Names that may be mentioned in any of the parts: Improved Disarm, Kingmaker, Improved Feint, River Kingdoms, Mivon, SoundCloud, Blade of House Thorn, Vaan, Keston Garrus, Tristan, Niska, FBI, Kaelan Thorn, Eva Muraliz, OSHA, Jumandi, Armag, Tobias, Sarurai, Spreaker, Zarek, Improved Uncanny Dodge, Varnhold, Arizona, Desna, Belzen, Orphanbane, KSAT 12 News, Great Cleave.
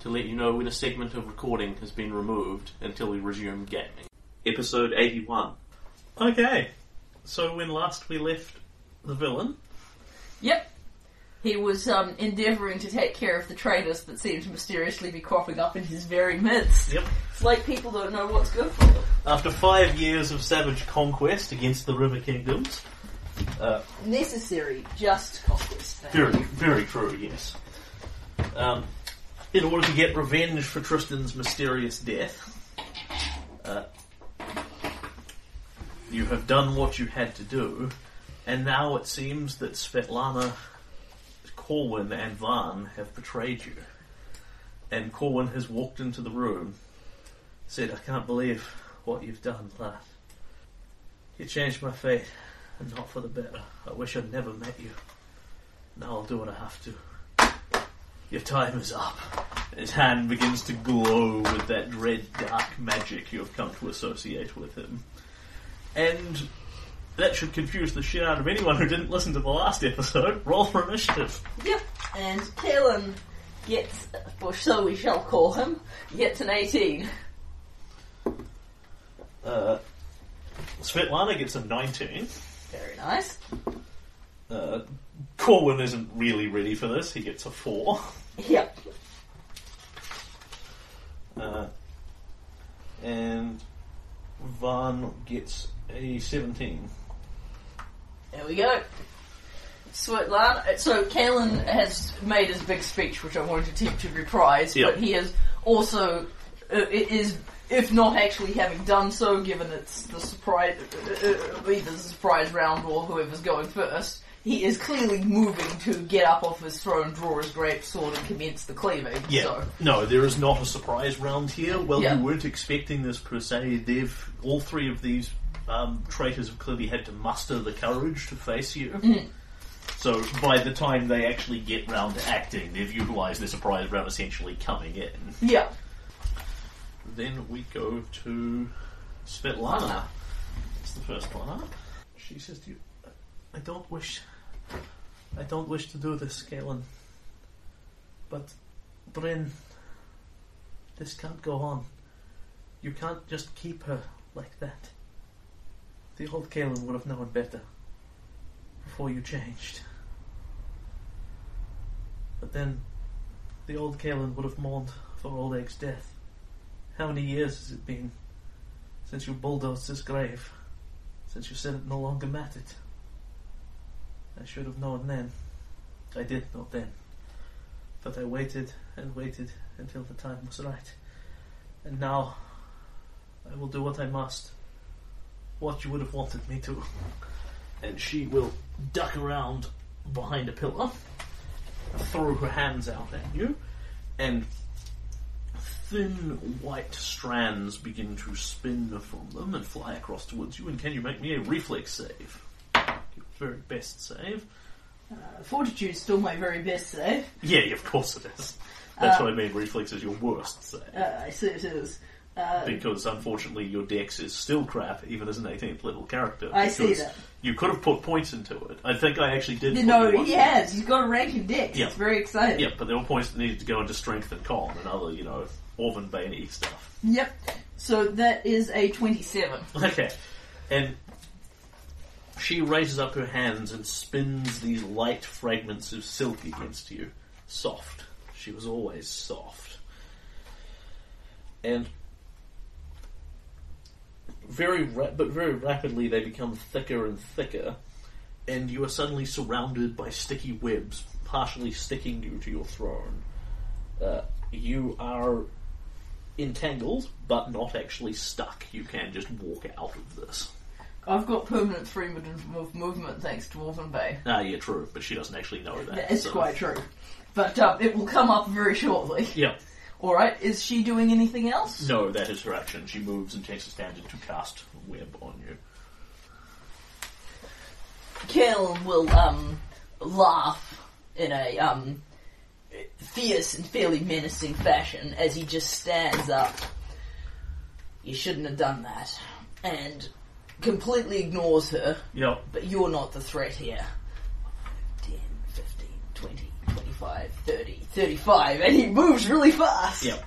to let you know when a segment of recording has been removed until we resume gaming. Episode 81. Okay, so when last we left the villain... Yep. He was endeavouring to take care of the traitors that seemed to mysteriously be cropping up in his very midst. Yep. It's like people don't know what's good for them. After 5 years of savage conquest against the River Kingdoms... necessary, just conquest. Very, very true, yes. In order to get revenge for Tristan's mysterious death, you have done what you had to do, and now it seems that Svetlana, Corwin, and Vaan have betrayed you. And Corwin has walked into the room, said, "I can't believe what you've done, lad. You changed my fate, and not for the better. I wish I'd never met you. Now I'll do what I have to. Your time is up." His hand begins to glow with that dread dark magic you have come to associate with him. And that should confuse the shit out of anyone who didn't listen to the last episode. Roll for initiative. Yep, and Kaelan gets, or so we shall call him, gets an 18. Svetlana gets a 19. Very nice. Corwin isn't really ready for this. He gets a 4. Yep. And Vaan gets a 17. There we go. Svetlana. So Kaelan has made his big speech, which I won't attempt to reprise, yep. But he has also is. If not actually having done so, given it's the surprise, either the surprise round or whoever's going first, he is clearly moving to get up off his throne, draw his great sword, and commence the cleaving. Yeah. So. No, there is not a surprise round here. Well, yeah. You weren't expecting this per se. All three of these traitors have clearly had to muster the courage to face you. Mm. So by the time they actually get round to acting, they've utilised their surprise round essentially coming in. Yeah. Then we go to Svetlana. It's the first one up. She says to you, I don't wish to do this, Kaelan. But, Bryn, this can't go on. You can't just keep her like that. The old Kaelan would have known better before you changed. But then, the old Kaelan would have mourned for Oleg's death. How many years has it been since you bulldozed his grave? Since you said it no longer mattered? I should have known then. I did know then. But I waited and waited until the time was right. And now I will do what I must. What you would have wanted me to. And she will duck around behind a pillar, throw her hands out at you, and thin white strands begin to spin from them and fly across towards you. And can you make me a reflex save? Your very best save. Fortitude's still my very best save. Yeah, of course it is. That's what I mean, reflex is your worst save. I see it is. Because unfortunately your dex is still crap even as an 18th level character. I see that. You could have put points into it. I think I actually did. No, he has. He's got a rank in dex. Yeah. It's very exciting. Yeah, but there were points that needed to go into strength and con and other, you know, Orphanbane-y stuff. Yep. So that is a 27. Okay. And she raises up her hands and spins these light fragments of silk against you. Soft. She was always soft. And very rapidly they become thicker and thicker, and you are suddenly surrounded by sticky webs, partially sticking you to your throne. You are entangled, but not actually stuck. You can just walk out of this. I've got permanent freedom of movement thanks to Orphanbane. Ah, yeah, true, but she doesn't actually know that. It's so. Quite true. But it will come up very shortly. Yeah. Alright, is she doing anything else? No, that is her action. She moves and takes a standard to cast web on you. Kaelan will laugh in a fierce and fairly menacing fashion as he just stands up. You shouldn't have done that. And completely ignores her. Yep. But you're not the threat here. 10, 15, 20... 25, 30, 35, and he moves really fast. Yep.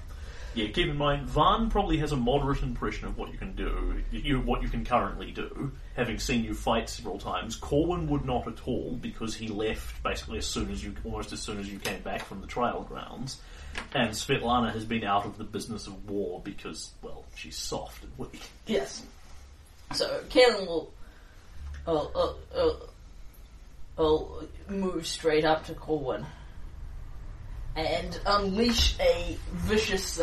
Yeah, keep in mind, Vaan probably has a moderate impression of what you can do, what you can currently do, having seen you fight several times. Corwin would not at all, because he left basically almost as soon as you came back from the trial grounds. And Svetlana has been out of the business of war because, well, she's soft and weak. Yes. So Kaelan will move straight up to Corwin and unleash a vicious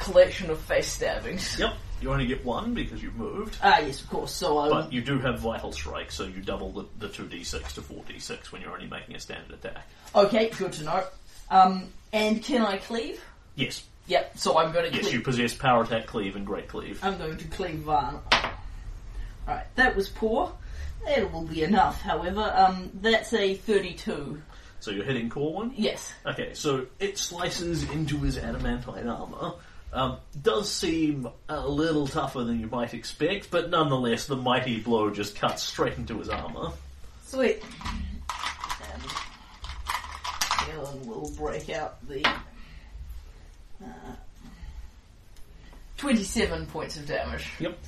collection of face stabbings. Yep, you only get one because you've moved. Ah, yes, of course. So, but you do have Vital Strike, so you double the 2d6 to 4d6 when you're only making a standard attack. Okay, good to know. And can I cleave? Yes. Yep. So I'm going to. Yes, cleave. You possess Power Attack, Cleave, and Great Cleave. I'm going to cleave Vaan. All right, that was poor. It will be enough, however. That's a 32. So you're hitting Corwin? Yes. Okay, so it slices into his adamantine armour. Does seem a little tougher than you might expect, but nonetheless, the mighty blow just cuts straight into his armour. Sweet. And Kaelan will break out the 27 points of damage. Yep.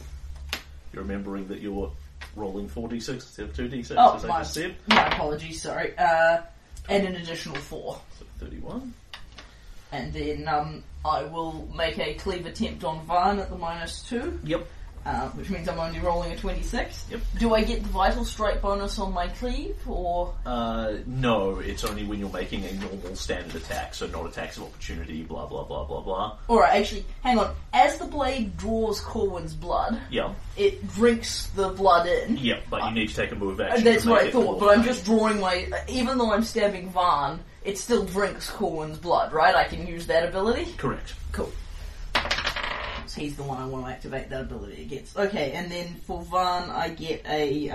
You're remembering that you're rolling 4d6 instead of 2d6, as I just said. My apologies, sorry. And an additional 4. So 31. And then I will make a cleave attempt on Vaan at the -2. Yep. Which means I'm only rolling a 26. Yep. Do I get the Vital Strike bonus on my cleave, or...? No, it's only when you're making a normal standard attack, so not attacks of opportunity, blah, blah, blah, blah, blah. Alright, actually, hang on. As the blade draws Corwin's blood, yep, it drinks the blood in. Yeah, but you need to take a move action. That's what I thought, but I'm just drawing my... Even though I'm stabbing Vaan, it still drinks Corwin's blood, right? I can use that ability? Correct. Cool. He's the one I want to activate that ability against. Okay, and then for Vaan, I get a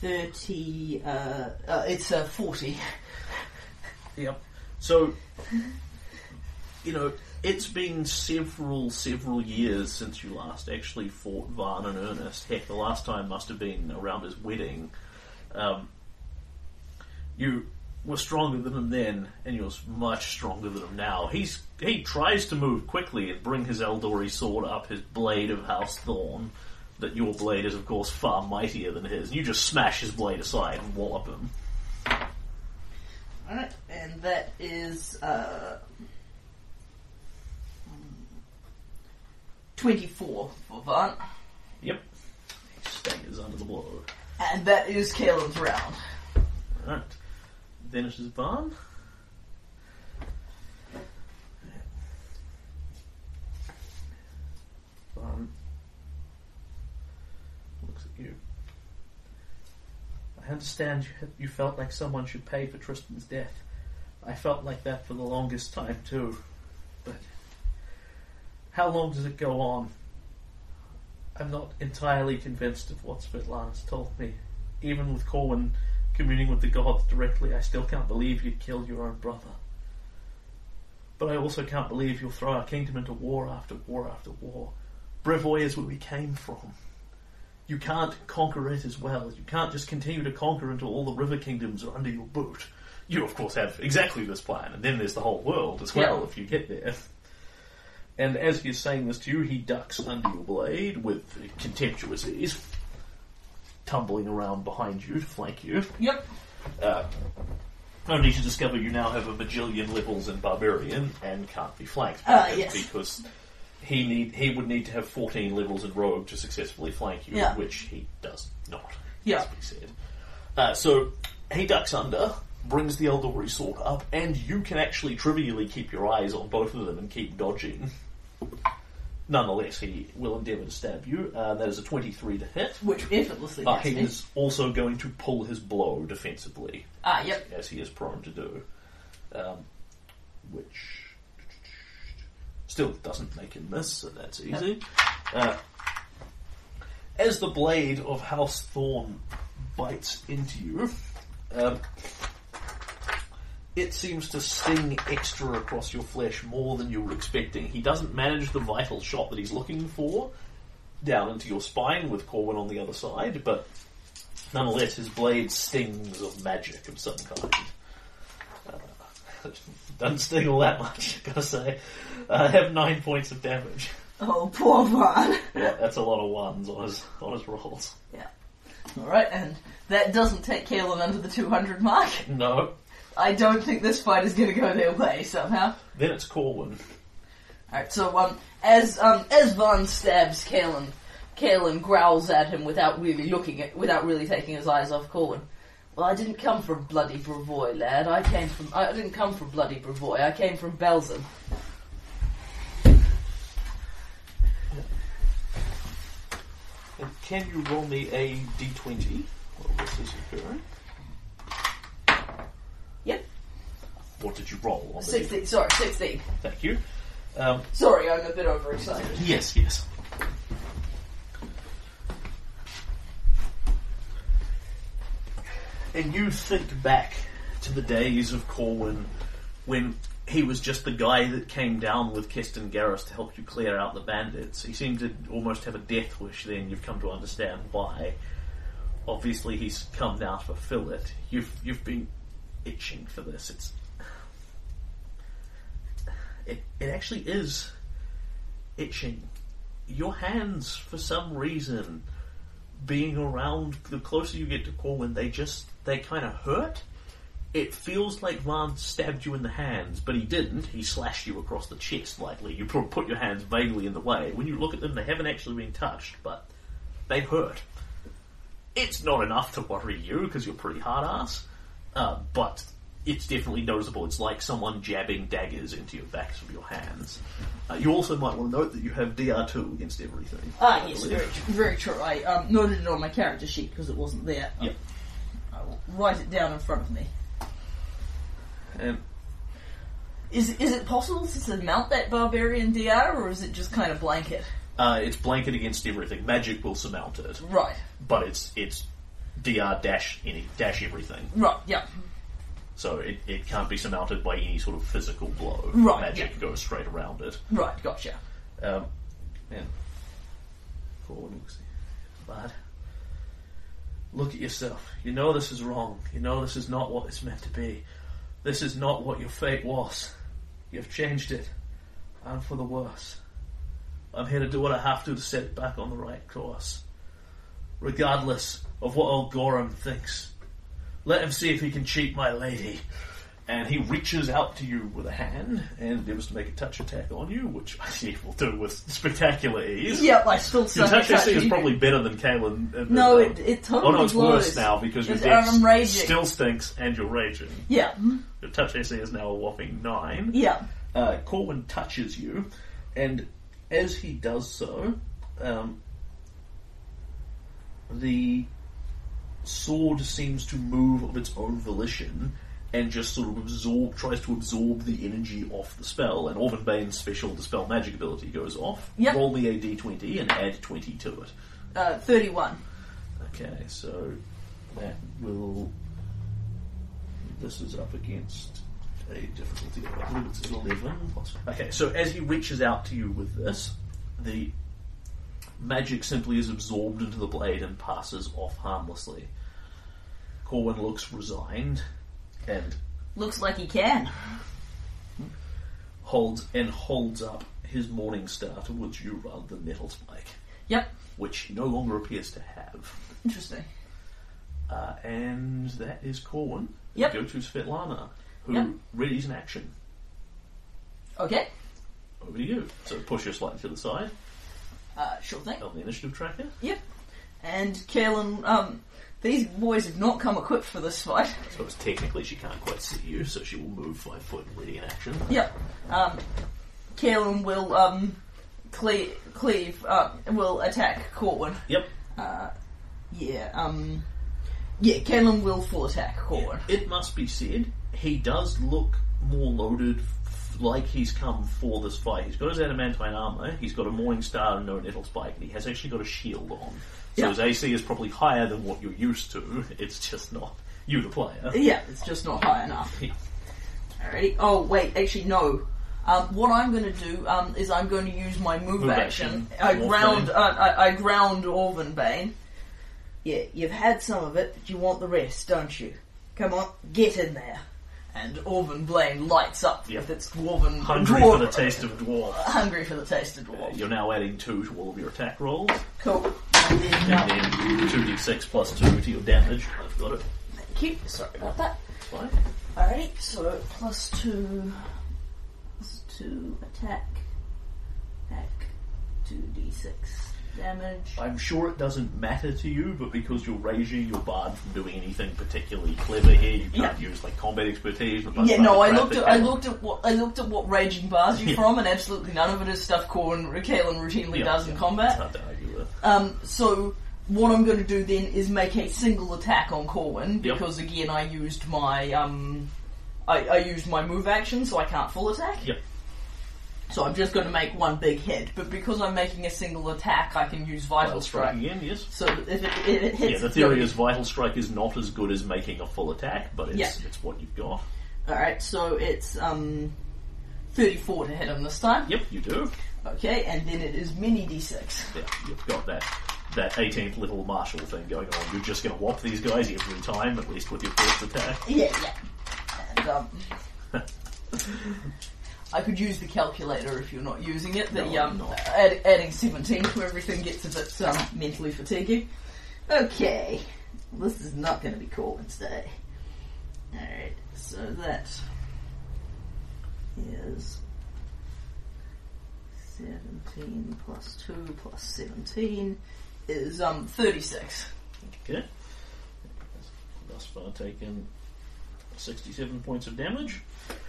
30. It's a 40. Yep. So, you know, it's been several years since you last actually fought Vaan in earnest. Heck, the last time must have been around his wedding. You were stronger than him then, and you're much stronger than him now. He tries to move quickly and bring his Eldorri sword up, his Blade of House Thorn, that your blade is, of course, far mightier than his. And you just smash his blade aside and wallop him. Alright, and that is 24 for Vaan. Yep. He staggers under the blow. And that is Kaelan's round. Alright. Then it is Vaan. Vaan looks at you. I understand you felt like someone should pay for Tristan's death. I felt like that for the longest time too. But how long does it go on? I'm not entirely convinced of what Svetlana's told me. Even with Corwin communing with the gods directly, I still can't believe you'd kill your own brother. But I also can't believe you'll throw our kingdom into war after war after war. Brevoy is where we came from. You can't conquer it as well. You can't just continue to conquer until all the river kingdoms are under your boot. You, of course, have exactly this plan, and then there's the whole world as well if you get there. And as he's saying this to you, he ducks under your blade with contemptuous ease, tumbling around behind you to flank you. Yep. Only to discover you now have a bajillion levels in Barbarian and can't be flanked by him because he would need to have 14 levels in Rogue to successfully flank you, which he does not, as we said. So he ducks under, brings the Eldorri sword up, and you can actually trivially keep your eyes on both of them and keep dodging. Nonetheless, he will endeavour to stab you. That is a 23 to hit. Which effortlessly hits me. He is also going to pull his blow defensively. As he is prone to do. Which still doesn't make him miss, so that's easy. As the Blade of House Thorn bites into you, it seems to sting extra across your flesh more than you were expecting. He doesn't manage the vital shot that he's looking for down into your spine with Corwin on the other side, but nonetheless his blade stings of magic of some kind. Doesn't sting all that much, gotta say. I have 9 points of damage. Oh, poor Vaan. Yeah, that's a lot of ones on his rolls. Yeah. Alright, and that doesn't take Kaelan under the 200 mark. No. I don't think this fight is going to go their way somehow. Then it's Corwin. Alright, so as Vaan stabs Kaelan, Kaelan growls at him without really taking his eyes off Corwin. Well, I didn't come from bloody Brevoy, lad. I didn't come from bloody Brevoy. I came from Belzen. And can you roll me a d20? Well, this is occurring. Yep. What did you roll on the 16? Sorry, 16. Thank you. Sorry, I'm a bit overexcited. Yes. And you think back to the days of Corwin when he was just the guy that came down with Keston Garrus to help you clear out the bandits. He seemed to almost have a death wish then. You've come to understand why. Obviously, he's come now to fulfill it. You've been itching for this. It actually is itching. Your hands, for some reason, being around, the closer you get to Corwin, they kind of hurt. It feels like Vaan stabbed you in the hands, but he didn't. He slashed you across the chest lightly. You put your hands vaguely in the way. When you look at them, they haven't actually been touched, but they hurt. It's not enough to worry you, because you're pretty hard-ass. But it's definitely noticeable. It's like someone jabbing daggers into your backs of your hands. You also might want to note that you have DR2 against everything. Yes, very, very true. I noted it on my character sheet because it wasn't there. Yep. I will write it down in front of me. Is it possible to mount that Barbarian DR, or is it just kind of blanket? It's blanket against everything. Magic will surmount it. Right. But it's DR dash any dash everything. Right, yeah. So it can't be surmounted by any sort of physical blow. Right. Magic goes straight around it. Right, gotcha. Man. But look at yourself. You know this is wrong. You know this is not what it's meant to be. This is not what your fate was. You've changed it. And for the worse. I'm here to do what I have to set it back on the right course. Regardless of what old Gorum thinks. Let him see if he can cheat my lady. And he reaches out to you with a hand and endeavours to make a touch attack on you, which I think he will do with spectacular ease. Yeah, I still say touch is probably better than Kaelan. No, it totally blows. It's worse now because your dex still stinks and you're raging. Yeah. Your touch AC is now a whopping 9. Yeah. Corwin touches you, and as he does so, the sword seems to move of its own volition and just sort of tries to absorb the energy off the spell, and Orphanbane's special Dispel Magic ability goes off. Yep. Roll me a d20 and add 20 to it. 31. Okay, so that will... This is up against a difficulty of, I believe it's 11. Okay, so as he reaches out to you with this, the magic simply is absorbed into the blade and passes off harmlessly. Corwin looks resigned and... looks like he can. Holds up his Morning Star towards you rather than Metal Spike. Yep. Which he no longer appears to have. Interesting. And that is Corwin. Yep. Go to Svetlana, who readies an action. Okay. Over to you. So push her slightly to the side. Sure thing. On the initiative tracker. Yep. And Kaelan, these boys have not come equipped for this fight. So it's technically she can't quite see you, so she will move 5 foot and ready in action. Yep. Kaelan will cleave, will attack Corwin. Yep. Kaelan will full attack Corwin. Yeah. It must be said, he does look more loaded, like he's come for this fight. He's got his adamantine armour, he's got a Morning Star and no Nettle Spike, and he has actually got a shield on. So his AC is probably higher than what you're used to. It's just not you, the player. Yeah, it's just not high enough. Yeah. Alrighty. Oh, wait, actually, no. What I'm going to do is I'm going to use my move action. I ground Orphanbane. Yeah, you've had some of it, but you want the rest, don't you? Come on, get in there. And Orphanbane lights up with its dwarven... Hungry for the taste of dwarf. You're now adding 2 to all of your attack rolls. Cool. And then 2d6 plus 2 to your damage. I've got it. Thank you. Sorry about that. Fine. Alrighty, so plus 2... plus 2 attack. Attack. 2d6 damage. I'm sure it doesn't matter to you, but because you're raging, you're barred from doing anything particularly clever here. You can't use like combat expertise. I looked at what raging bars you from, and absolutely none of it is stuff Kaelan routinely does in combat. It's hard to argue with. So what I'm going to do then is make a single attack on Corwin because again I used my I used my move action, so I can't full attack. Yep. So I'm just going to make one big hit, but because I'm making a single attack, I can use Vital Strike. Again, yes. So if it hits... Yeah, the theory is Vital Strike is not as good as making a full attack, but it's what you've got. Alright, so it's 34 to hit him this time. Yep, you do. Okay, and then it is mini d6. Yeah, you've got that 18th little martial thing going on. You're just going to whop these guys every time, at least with your first attack. Yeah. And, I could use the calculator if you're not using it. Adding 17 to everything gets a bit mentally fatiguing. Okay, this is not going to be cool today. Alright, so that is 17 plus 2 plus 17 is 36. Okay. Thus far taken 67 points of damage.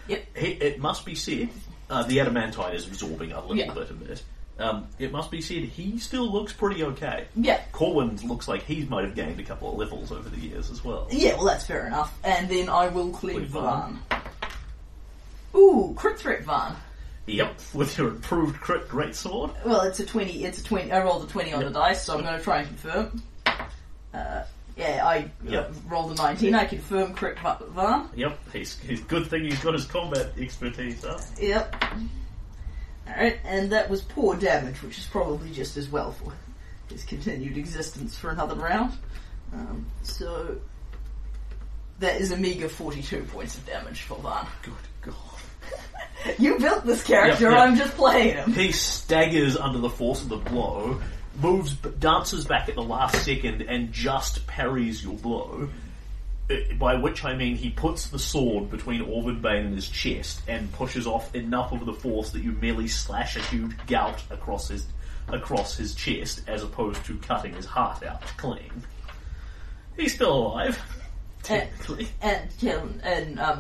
Yep. It must be said, the adamantine is absorbing a little bit of it. It must be said, he still looks pretty okay. Yeah. Corwin looks like he might have gained a couple of levels over the years as well. Yeah, well, that's fair enough. And then I will cleave Vaan. Ooh, crit threat Vaan. Yep, with your improved crit greatsword. Well, it's a 20. I rolled a 20 on the dice, so I'm going to try and confirm. I rolled a 19. I confirm crit Vaan. Yep, he's good thing he's got his combat expertise up. Yep. Alright, and that was poor damage, which is probably just as well for his continued existence for another round. So, that is a meagre 42 points of damage for Vaan. Good God. You built this character, I'm just playing him. He staggers under the force of the blow, dances back at the last second and just parries your blow, by which I mean he puts the sword between Orphanbane and his chest and pushes off enough of the force that you merely slash a huge gout across his chest as opposed to cutting his heart out clean. He's still alive, technically. And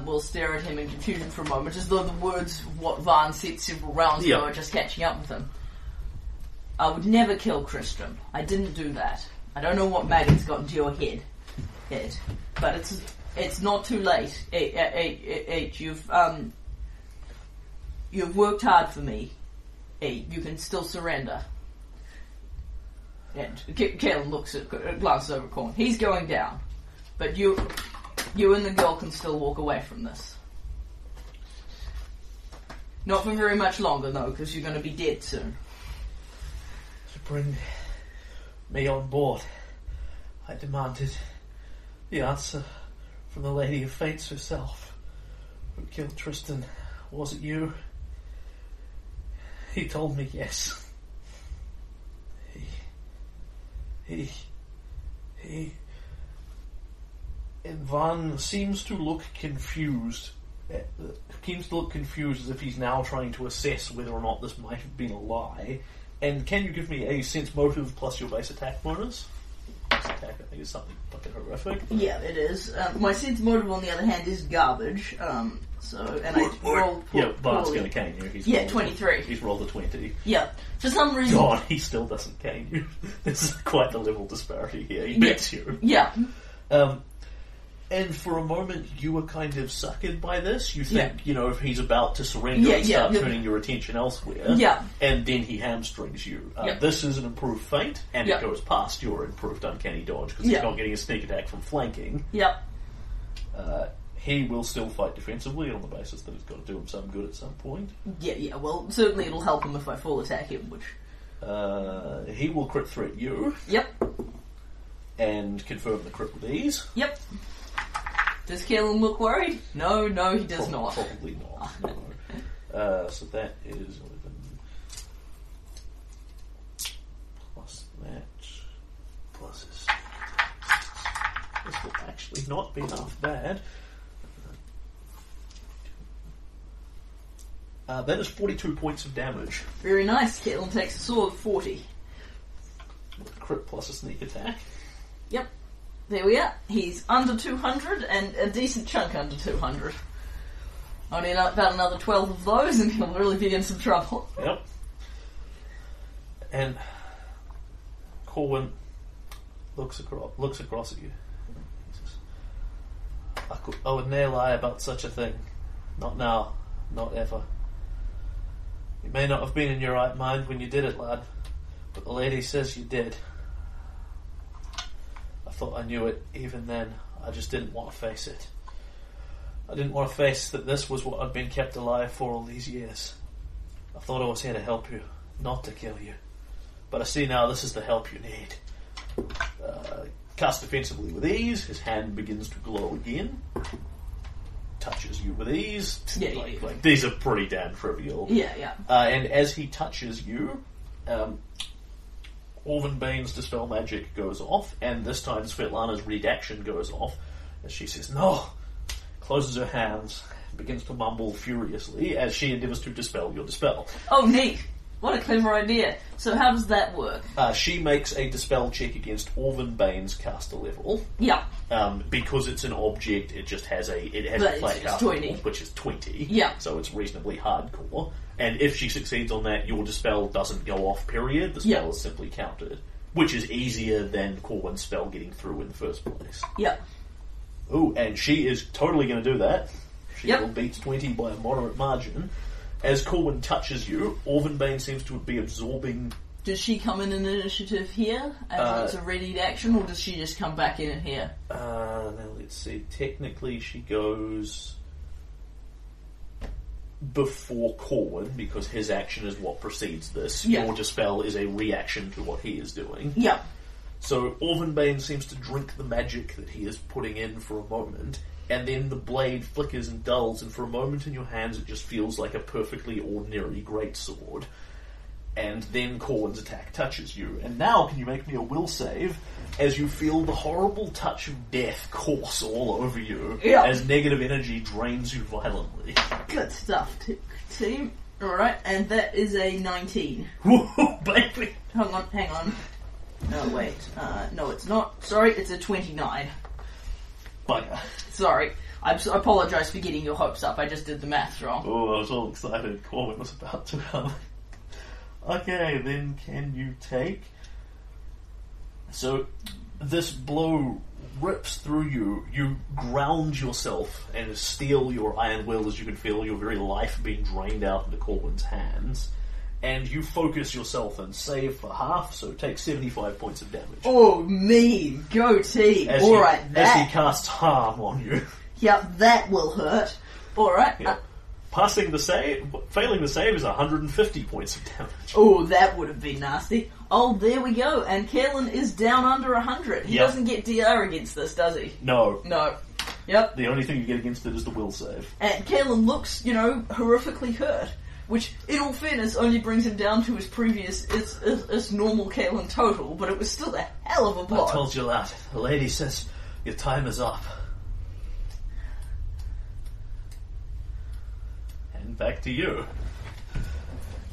we'll stare at him in confusion for a moment, as though the words of what Vaan said several rounds ago are just catching up with him. I would never kill Tristan. I didn't do that. I don't know what maggot's got into your head. But it's not too late. You've worked hard for me. You can still surrender. And Kaelan glances over Corn. He's going down, but you and the girl can still walk away from this. Not for very much longer, though, because you're going to be dead soon. To bring me on board, I demanded the answer from the Lady of Fates herself, who killed Tristan. Was it you? He told me yes. He... And Vaan seems to look confused. As if he's now trying to assess whether or not this might have been a lie. And can you give me a sense motive plus your base attack bonus? Base attack, I think, is something fucking horrific. Yeah, it is. My sense motive, on the other hand, is garbage. And I rolled... Yeah, Bart's going to cane you. He's 23. He's rolled a 20. Yeah. For some reason... God, he still doesn't cane you. This is quite the level disparity here. He bets you. Yeah. And for a moment, you were kind of suckered by this. You think, if he's about to surrender and start turning your attention elsewhere. Yeah. And then he hamstrings you. This is an improved feint, and it goes past your improved uncanny dodge, because he's not getting a sneak attack from flanking. Yep. He will still fight defensively on the basis that it's got to do him some good at some point. Yeah, well, certainly it'll help him if I full attack him, which... he will crit threat you. Yep. And confirm the crit with ease. Yep. Does Kaelan look worried? No, he does not. Probably not. No. So that is 11 plus that plus his. This will actually not be half bad. That is 42 points of damage. Very nice. Kaelan takes a sword 40. With crit plus a sneak attack. Yep. There we are. He's under 200, and a decent chunk under 200. Only about another 12 of those, and he'll really be in some trouble. Yep. And Corwin looks across at you. I would ne'er lie about such a thing. Not now. Not ever. You may not have been in your right mind when you did it, lad, but the lady says you did. I thought I knew it even then. I just didn't want to face it. I didn't want to face that this was what I'd been kept alive for all these years. I thought I was here to help you, not to kill you. But I see now this is the help you need. Cast defensively with ease. His hand begins to glow again. Touches you with ease. Like, these are pretty damn trivial. Yeah. And as he touches you... Orphanbane's Dispel Magic goes off, and this time Svetlana's redaction goes off, and she says, "No!" Closes her hands, begins to mumble furiously as she endeavours to dispel your dispel. Oh, neat! What a clever idea. So how does that work? She makes a dispel check against Orphanbane's caster level. Yeah. Because it's an object, it has a flat caster level, which is 20. Yeah. So it's reasonably hardcore. And if she succeeds on that, your dispel doesn't go off, period. The spell is simply countered. Which is easier than Corwin's spell getting through in the first place. Yeah. Ooh, and she is totally going to do that. She will beat 20 by a moderate margin. As Corwin touches you, Orphanbane seems to be absorbing... Does she come in an initiative here? As it's a readied action, or does she just come back in here? Now let's see. Technically, she goes before Corwin, because his action is what precedes this. Yeah. Your dispel is a reaction to what he is doing. Yeah. So Orphanbane seems to drink the magic that he is putting in for a moment... And then the blade flickers and dulls, and for a moment in your hands it just feels like a perfectly ordinary greatsword. And then Corwin's attack touches you. And now can you make me a will save as you feel the horrible touch of death course all over you as negative energy drains you violently. Good stuff, team. Alright, and that is a 19. Whoa, baby! Hang on. No, wait. No, it's not. Sorry, it's a 29. Bugger. Sorry, I apologise for getting your hopes up. I just did the maths wrong. Oh, I was all excited. Corwin was about to. Okay, then can you take? So this blow rips through you. You ground yourself and steel your iron will as you can feel your very life being drained out into Corwin's hands. And you focus yourself and save for half, so take 75 points of damage. Oh, me! Go team! Alright, that... As he casts harm on you. Yep, that will hurt. Alright. Yep. Passing the save, failing the save is 150 points of damage. Oh, that would have been nasty. Oh, there we go. And Kaelan is down under 100. He doesn't get DR against this, does he? No. No. Yep. The only thing you get against it is the will save. And Kaelan looks, you know, horrifically hurt, which, in all fairness, only brings him down to his previous, its normal Kaelan total, but it was still a hell of a blow. I told you that. The lady says your time is up. And back to you.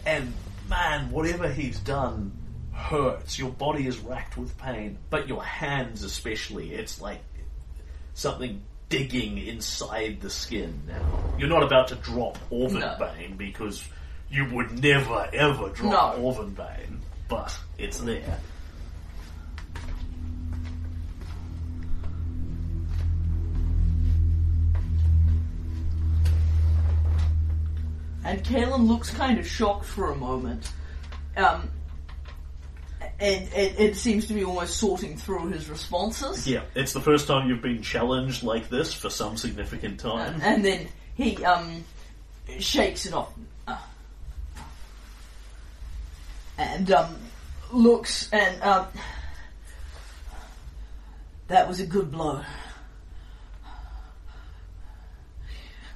And, man, whatever he's done hurts. Your body is racked with pain, but your hands especially. It's like something digging inside the skin now. You're not about to drop Orphanbane because you would never, ever drop Orphanbane, but it's there. And Kaelan looks kind of shocked for a moment. And it seems to be almost sorting through his responses. Yeah, it's the first time you've been challenged like this for some significant time. And then he shakes it off. And looks and... that was a good blow.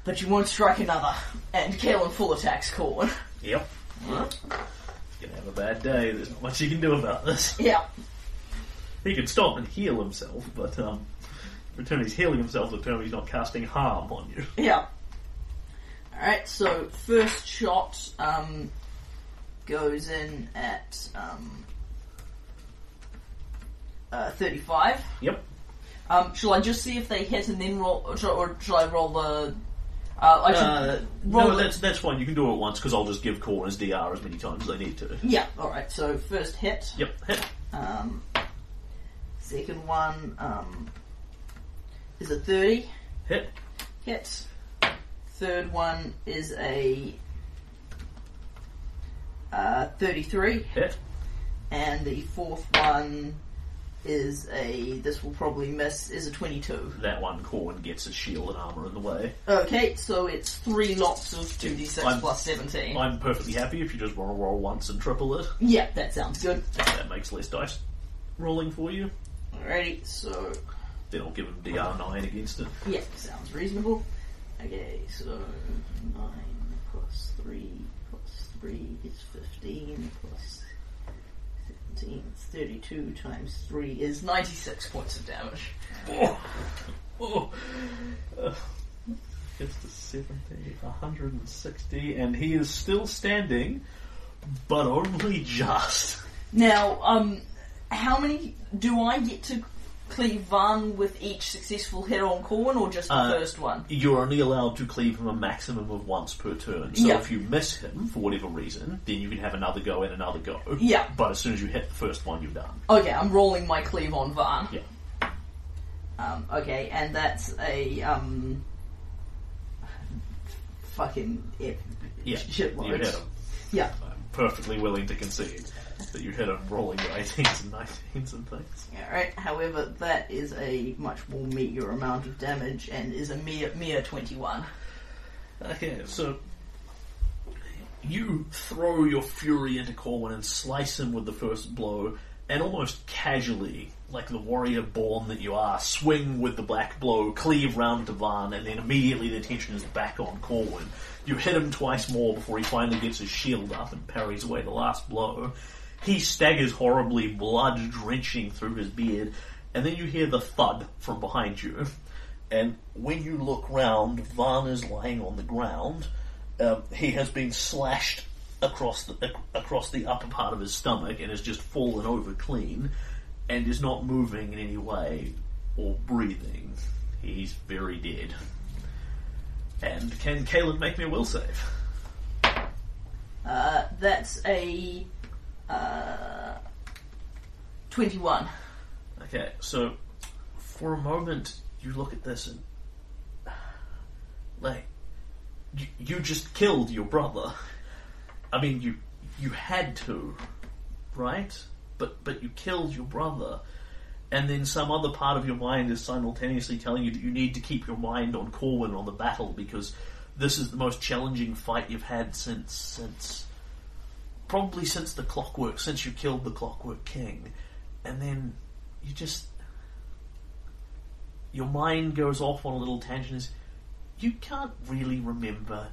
But you won't strike another. And Kaelan full attacks Corwin. Yep. He's gonna have a bad day. There's not much you can do about this. Yeah. He can stop and heal himself, but the term he's healing himself, the term he's not casting harm on you. Yeah. Alright, so first shot goes in at 35. Yep. Shall I just see if they hit and then roll, or shall I roll the... that's fine. You can do it once, because I'll just give corners DR as many times as I need to. Yeah, alright. So, first hit. Yep, hit. Second one is a 30. Hit. Hit. Third one is a 33. Hit. And the fourth one... this will probably miss, is a 22. That one, Corwin gets his shield and armour in the way. Okay, so it's 3 lots of 2d6 plus 17. I'm perfectly happy if you just want to roll once and triple it. Yeah, that sounds good. That makes less dice rolling for you. Alrighty, so... Then I'll give him DR9 against it. Yeah, sounds reasonable. Okay, so 9 plus 3 plus 3 is 15 plus... 32 times 3 is 96 points of damage. Gets to 70, 160, and he is still standing, but only just. Now, how many do I get to cleave Vaan with each successful hit on Corwin, or just the first one? You're only allowed to cleave him a maximum of once per turn. So if you miss him for whatever reason, then you can have another go and another go. Yeah. But as soon as you hit the first one, you're done. Okay, I'm rolling my cleave on Vaan. Yeah. Okay, and that's a fucking shitload. You hit him. Yeah. I'm perfectly willing to concede that you hit him rolling your 18s and 19s and things. Alright, however, that is a much more meager amount of damage and is a mere 21. Okay, so you throw your fury into Corwin and slice him with the first blow, and almost casually, like the warrior born that you are, swing with the black blow, cleave round to Vaan, and then immediately the attention is back on Corwin. You hit him twice more before he finally gets his shield up and parries away the last blow. He staggers horribly, blood drenching through his beard, and then you hear the thud from behind you. And when you look round, Vaan is lying on the ground. He has been slashed across the upper part of his stomach and has just fallen over clean, and is not moving in any way or breathing. He's very dead. And can Kaelan make me a will save? That's a... 21. Okay, so for a moment you look at this and like you just killed your brother. I mean, you had to, right? But you killed your brother, and then some other part of your mind is simultaneously telling you that you need to keep your mind on Corwin, on the battle, because this is the most challenging fight you've had since the Clockwork, since you killed the Clockwork King. And then you just, your mind goes off on a little tangent. You can't really remember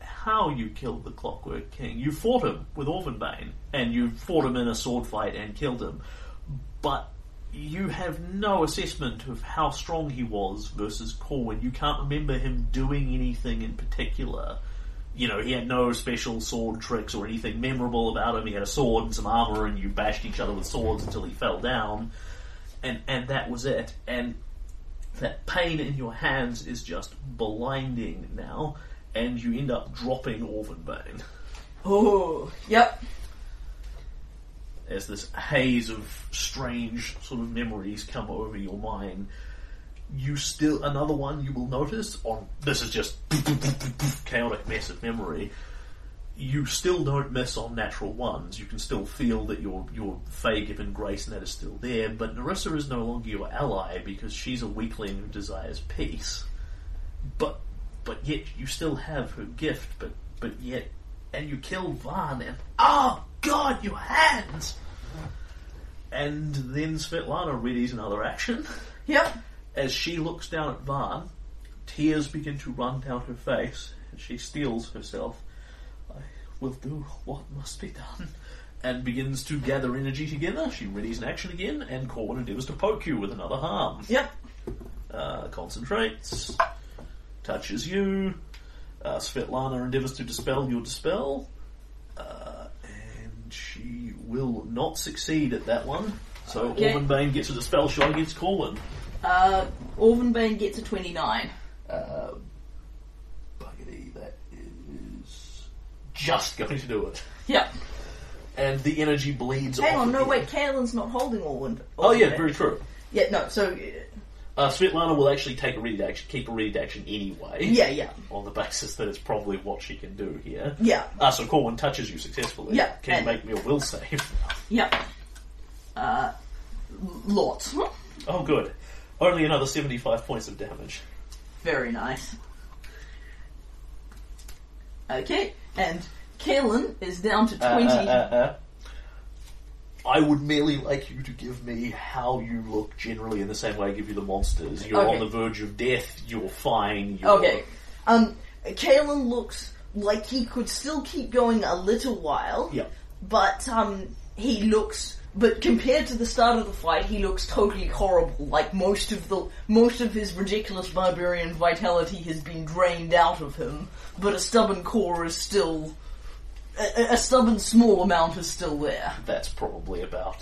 how you killed the Clockwork King. You fought him with Orphanbane, and you fought him in a sword fight and killed him, but you have no assessment of how strong he was versus Corwin. You can't remember him doing anything in particular. You know, he had no special sword tricks or anything memorable about him. He had a sword and some armor, and you bashed each other with swords until he fell down, and that was it. And that pain in your hands is just blinding now, and you end up dropping Orphanbane. Oh, yep. As this haze of strange sort of memories come over your mind, another one you will notice, this is just chaotic mess of memory, you still don't miss on natural ones. You can still feel that your Fae given grace and that is still there, but Nyrissa is no longer your ally because she's a weakling who desires peace. But yet you still have her gift, but yet, and you killed Vaan, and oh god, your hands! And then Svetlana readies another action. Yep. As she looks down at Vaan, tears begin to run down her face, and she steels herself. I will do what must be done. And begins to gather energy together. She readies an action again, and Corwin endeavours to poke you with another harm. Yep. Concentrates. Touches you. Svetlana endeavours to dispel your dispel. And she will not succeed at that one. So okay. Orphanbane gets a dispel shot against Corwin. Orphanbane gets a 29. Buggity, that is just going to do it. Yep. And the energy bleeds off. Hang on, no, wait, Kaelan's not holding Orphanbane. Oh yeah, very true. Yeah, no, so... Svetlana will actually keep a read action anyway. Yeah. On the basis that it's probably what she can do here. Yeah. So Corwin touches you successfully. Yeah. Can you make me a will save? Yep. Lots. Oh, good. Only another 75 points of damage. Very nice. Okay, and Kaelan is down to 20. I would merely like you to give me how you look generally in the same way I give you the monsters. You're okay. On the verge of death, you're fine. Okay. Kaelan looks like he could still keep going a little while, yeah. But but compared to the start of the fight, he looks totally horrible. Like most of his ridiculous barbarian vitality has been drained out of him, but a stubborn core is still... A stubborn small amount is still there. That's probably about,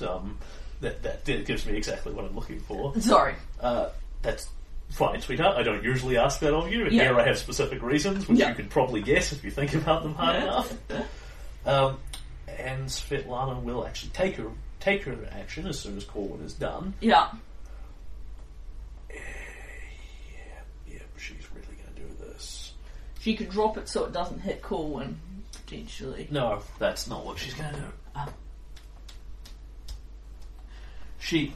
that gives me exactly what I'm looking for. Sorry. That's fine, sweetheart. I don't usually ask that of you. Yeah. Here I have specific reasons, which you could probably guess if you think about them hard enough. And Svetlana will actually take her action as soon as Corwin is done. Yeah. Yeah, she's really going to do this. She could drop it so it doesn't hit Corwin. Potentially. No, that's not what she's going to do. She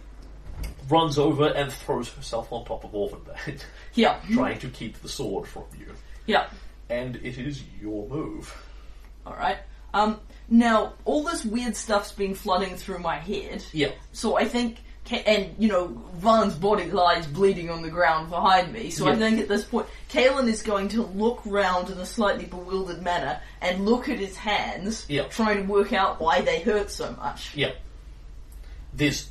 runs over and throws herself on top of Orphanbane. Yeah. Trying to keep the sword from you. Yeah. And it is your move. Alright. Now, all this weird stuff's been flooding through my head. Yeah. So I think... And, you know, Vaughn's body lies bleeding on the ground behind me, so I think at this point, Kaelan is going to look round in a slightly bewildered manner and look at his hands, trying to work out why they hurt so much. Yeah. There's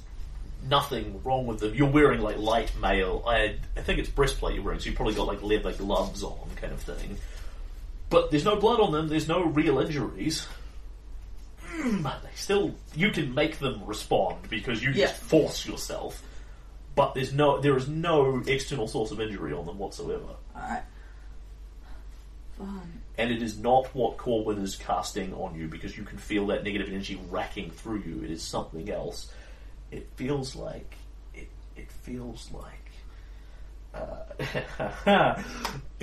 nothing wrong with them. You're wearing, like, light mail. I think it's breastplate you're wearing, so you've probably got, like, leather gloves on, kind of thing. But there's no blood on them, there's no real injuries. You can make them respond because you just force yourself, but there is no external source of injury on them whatsoever. Alright. Fun. And it is not what Corwin is casting on you, because you can feel that negative energy racking through you. It is something else. It feels like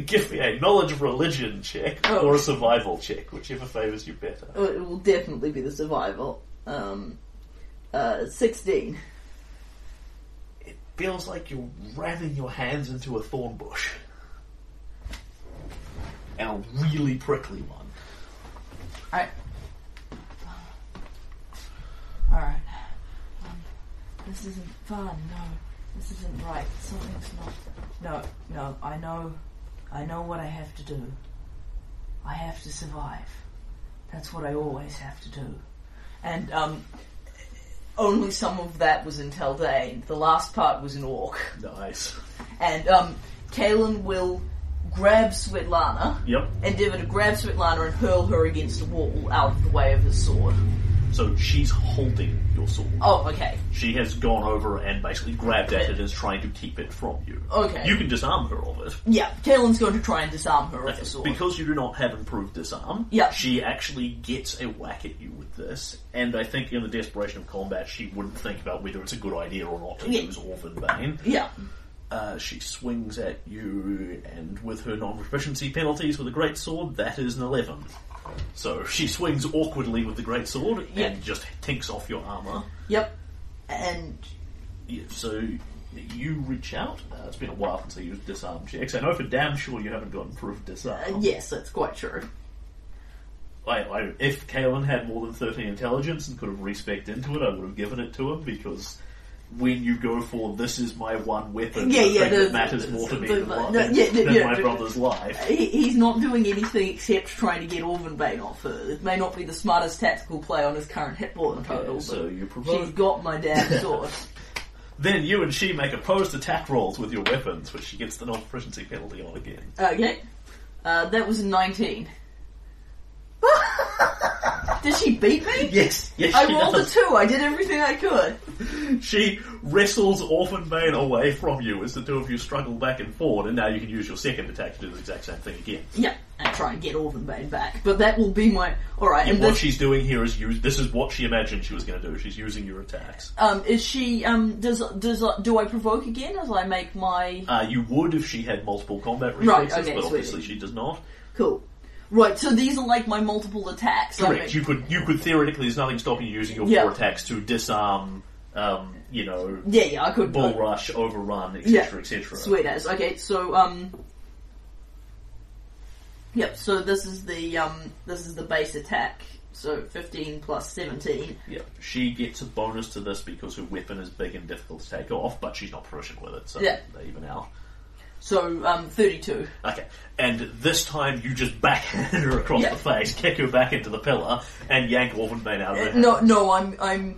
give me a knowledge of religion check or a survival check, whichever favours you better. It will definitely be the survival. 16. It feels like you're ramming your hands into a thorn bush. and a really prickly one. Alright. This isn't fun, no. This isn't right. Something's not... No, I know what I have to do. I have to survive. That's what I always have to do. And, only some of that was in Taldane. The last part was in Orc. Nice. And, Kaelan will grab Svetlana. Yep. Endeavour to grab Svetlana and hurl her against a wall out of the way of his sword. So she's holding your sword. Oh, okay. She has gone over and basically grabbed at it and is trying to keep it from you. Okay. You can disarm her of it. Yeah, Kaelan's going to try and disarm her of the sword. Because you do not have improved disarm, yep. She actually gets a whack at you with this, and I think in the desperation of combat, she wouldn't think about whether it's a good idea or not to use Orphanbane. Yeah. She swings at you, and with her non-proficiency penalties with a great sword, that is an 11. So she swings awkwardly with the greatsword and just tinks off your armour. Yep. And so you reach out. It's been a while since I used disarm checks. I know for damn sure you haven't gotten proof disarm. Yes, that's quite true. If Kaelan had more than 13 intelligence and could have respect into it, I would have given it to him, because when you go for this is my one weapon, that matters more to me than my brother's life. He's not doing anything except trying to get Orphanbane off her. It may not be the smartest tactical play on his current hitboard total, so she's got my damn sword. Then you and she make opposed attack rolls with your weapons, which she gets the non-proficiency penalty on again. Okay. That was a 19. Did she beat me? Yes, I rolled a 2. I did everything I could. She wrestles Orphanbane away from you as the two of you struggle back and forward, and now you can use your second attack to do the exact same thing again. Yeah, and try and get Orphanbane back. But that will be my... Alright, and what she's doing here is this is what she imagined she was going to do. She's using your attacks. Is she... Do I provoke again as I make my... you would if she had multiple combat reflexes, right, okay, but obviously she does not. Cool. Right, so these are like my multiple attacks. Correct. You could theoretically, there's nothing stopping you using your four attacks to disarm, I could bull rush, overrun, etc., etc. Sweet as. Okay, so so this is the base attack. So 15 plus 17. Yep. She gets a bonus to this because her weapon is big and difficult to take off, but she's not proficient with it, so they even out. So, 32. Okay. And this time you just backhand her across the face, kick her back into the pillar, and yank Orphanbane out of her hand. No,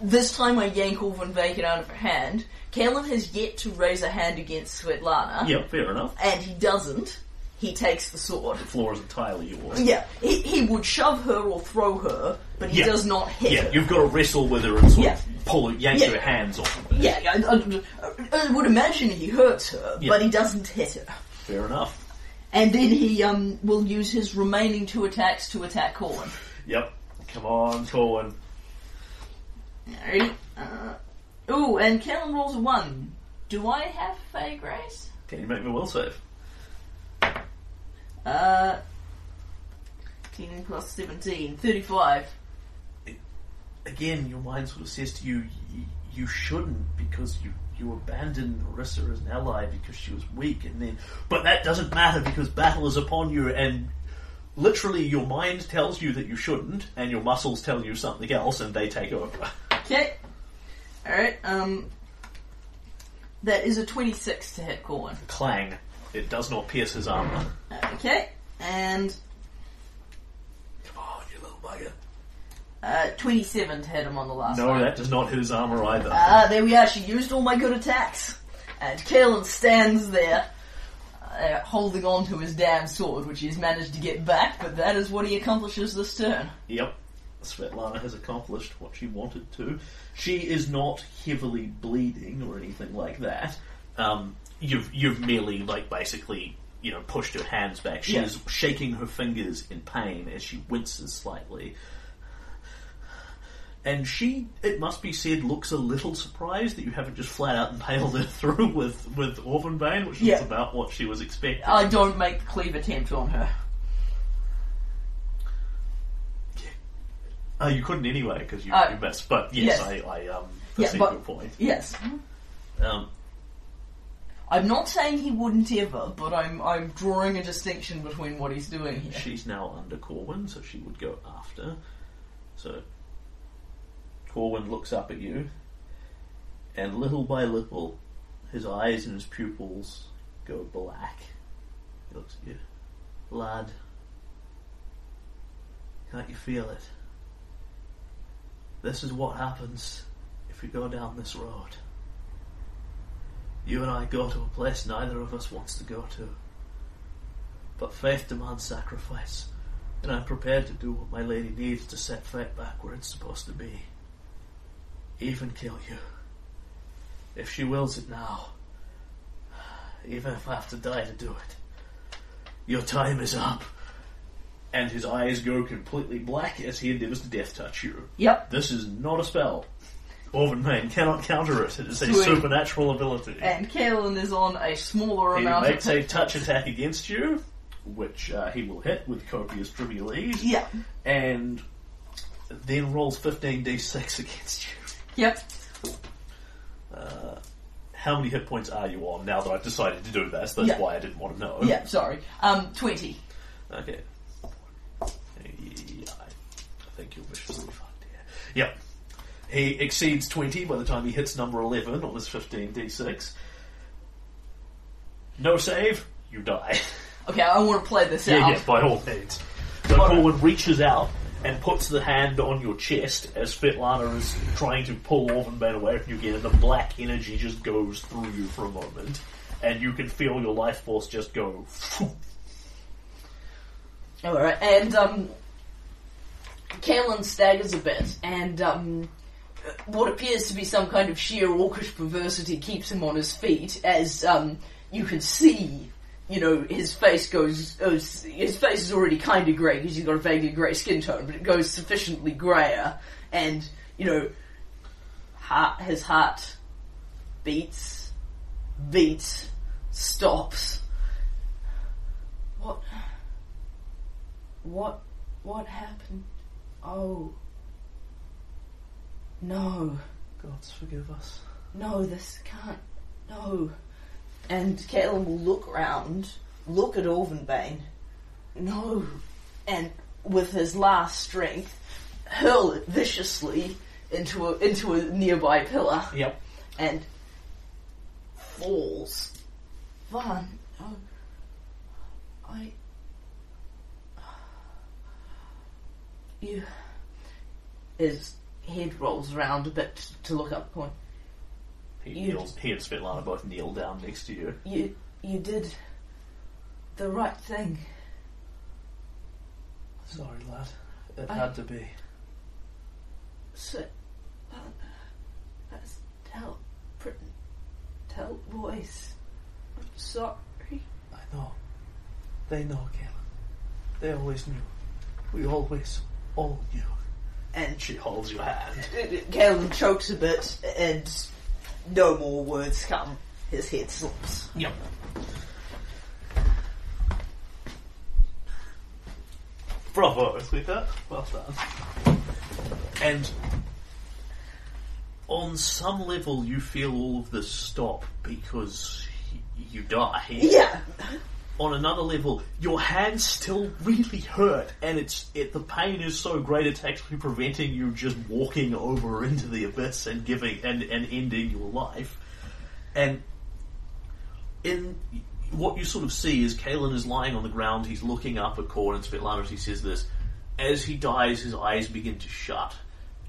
this time I yank Orphanbane out of her hand. Kaelan has yet to raise a hand against Svetlana. Yeah, fair enough. And he doesn't. He takes the sword. The floor is entirely yours. Yeah. He would shove her or throw her, but he does not hit her. Yeah, you've got to wrestle with her and sort of pull her, yank her hands off of her. Yeah, I would imagine he hurts her, but he doesn't hit her. Fair enough. And then he will use his remaining 2 attacks to attack Corwin. Yep. Come on, Corwin. Alright. Ooh, and Kaelan rolls a 1. Do I have Fey Grace? Can you make me will save? 10 plus 17, 35. Again, your mind sort of says to you, you shouldn't, because you abandoned Nyrissa as an ally because she was weak, and then... But that doesn't matter, because battle is upon you, and literally your mind tells you that you shouldn't, and your muscles tell you something else, and they take over. Okay. Alright, that is a 26 to hit Corwin. Clang. It does not pierce his armour. Okay, and... Come on, you little bugger. 27 to hit him on the last one. No, that does not hit his armour either. There we are. She used all my good attacks. And Kaelan stands there, holding on to his damn sword, which he's managed to get back, but that is what he accomplishes this turn. Yep. Svetlana has accomplished what she wanted to. She is not heavily bleeding or anything like that. You've merely, basically, pushed her hands back. She's shaking her fingers in pain as she winces slightly. And she, it must be said, looks a little surprised that you haven't just flat out impaled her through with Orphanbane, which was about what she was expecting. I don't make the cleave attempt on her. You couldn't anyway, because you missed. But yes, I perceive your point. Yes. I'm not saying he wouldn't ever, but I'm drawing a distinction between what he's doing here. She's now under Corwin, so she would go after. So Corwin looks up at you, and little by little, his eyes and his pupils go black. He looks at you. Lad, can't you feel it? This is what happens if we go down this road. You and I go to a place neither of us wants to go to. But faith demands sacrifice, and I'm prepared to do what my lady needs to set faith back where it's supposed to be. Even kill you. If she wills it now. Even if I have to die to do it. Your time is up. And his eyes go completely black as he endeavours to death touch you. Yep. This is not a spell. Orphanbane cannot counter it. It is a supernatural ability. And Kaelan is on a smaller amount of... He makes a touch attack against you, which he will hit with copious trivialese. Yeah. And then rolls 15d6 against you. Yep. How many hit points are you on now that I've decided to do this? That's why I didn't want to know. Yeah, sorry. 20. Okay. I think you'll viciously fucked here. Yep. He exceeds 20 by the time he hits number 11 on his 15d6. No save, you die. Okay, I want to play this out. Yeah, by all means. So Corwin reaches out and puts the hand on your chest as Svetlana is trying to pull Orphanbane away from you again, and the black energy just goes through you for a moment, and you can feel your life force just go... Alright, and Kaelan staggers a bit, and what appears to be some kind of sheer orcish perversity keeps him on his feet as you can see, you know, his face goes... his face is already kind of grey because he's got a vaguely grey skin tone, but it goes sufficiently greyer, and, you know, his heart beats, stops. What happened? Oh... No. Gods forgive us. No, this can't... No. And Kaelan will look round, look at Orphanbane. No. And with his last strength, hurl it viciously into a nearby pillar. Yep. And falls. Vaan, no. You... Is... Head rolls around a bit to look up. Corn. He and Svetlana both kneel down next to you. You did the right thing. Sorry, lad. It had to be. So, tell boys. I'm sorry. I know. They know, Kaelan. They always knew. We always all knew. And she holds your hand. Kaelan chokes a bit, and no more words come. His head slips. Yep. Bravo, sweetheart. Well done. And on some level, you feel all of this stop because you die. Yeah. On another level, your hands still really hurt, and the pain is so great it's actually preventing you just walking over into the abyss and giving and ending your life. And in what you sort of see is Kaelan is lying on the ground, he's looking up at Corwin and Svetlana as he says this. As he dies, his eyes begin to shut.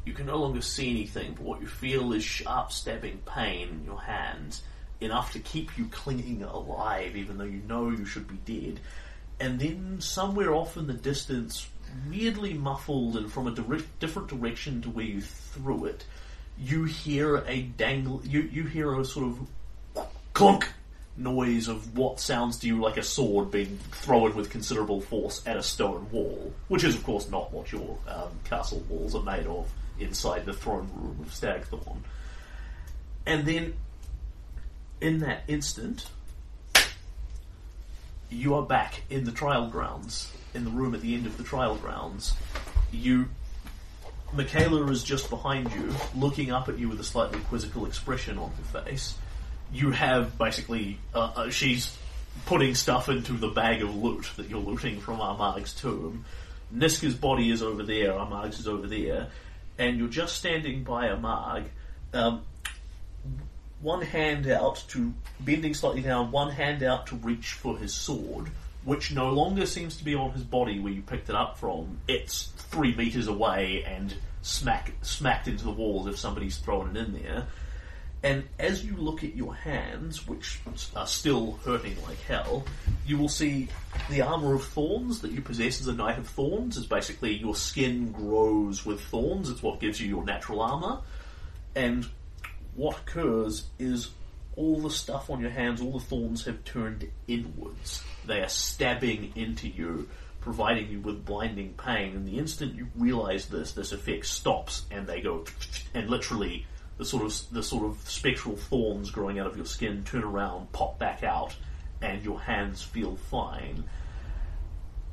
You can no longer see anything, but what you feel is sharp stabbing pain in your hands. Enough to keep you clinging alive even though you know you should be dead. And then somewhere off in the distance, weirdly muffled and from a different direction to where you threw it, you hear a you hear a sort of clunk noise of what sounds to you like a sword being thrown with considerable force at a stone wall, which is of course not what your castle walls are made of inside the throne room of Stagthorn. And then in that instant, you are back in the trial grounds, in the room at the end of the trial grounds. Michaela is just behind you, looking up at you with a slightly quizzical expression on her face, you have basically she's putting stuff into the bag of loot that you're looting from Armag's tomb. Niska's body is over there, Armag's is over there, and you're just standing by Armag, one hand out to bending slightly down, one hand out to reach for his sword, which no longer seems to be on his body where you picked it up from. It's 3 meters away and smacked into the walls if somebody's thrown it in there. And as you look at your hands, which are still hurting like hell, you will see the armour of thorns that you possess as a Knight of Thorns is basically your skin grows with thorns. It's what gives you your natural armour. And what occurs is all the stuff on your hands, all the thorns have turned inwards. They are stabbing into you, providing you with blinding pain. And the instant you realise this effect stops and they go... and literally... The sort of spectral thorns growing out of your skin turn around, pop back out, and your hands feel fine.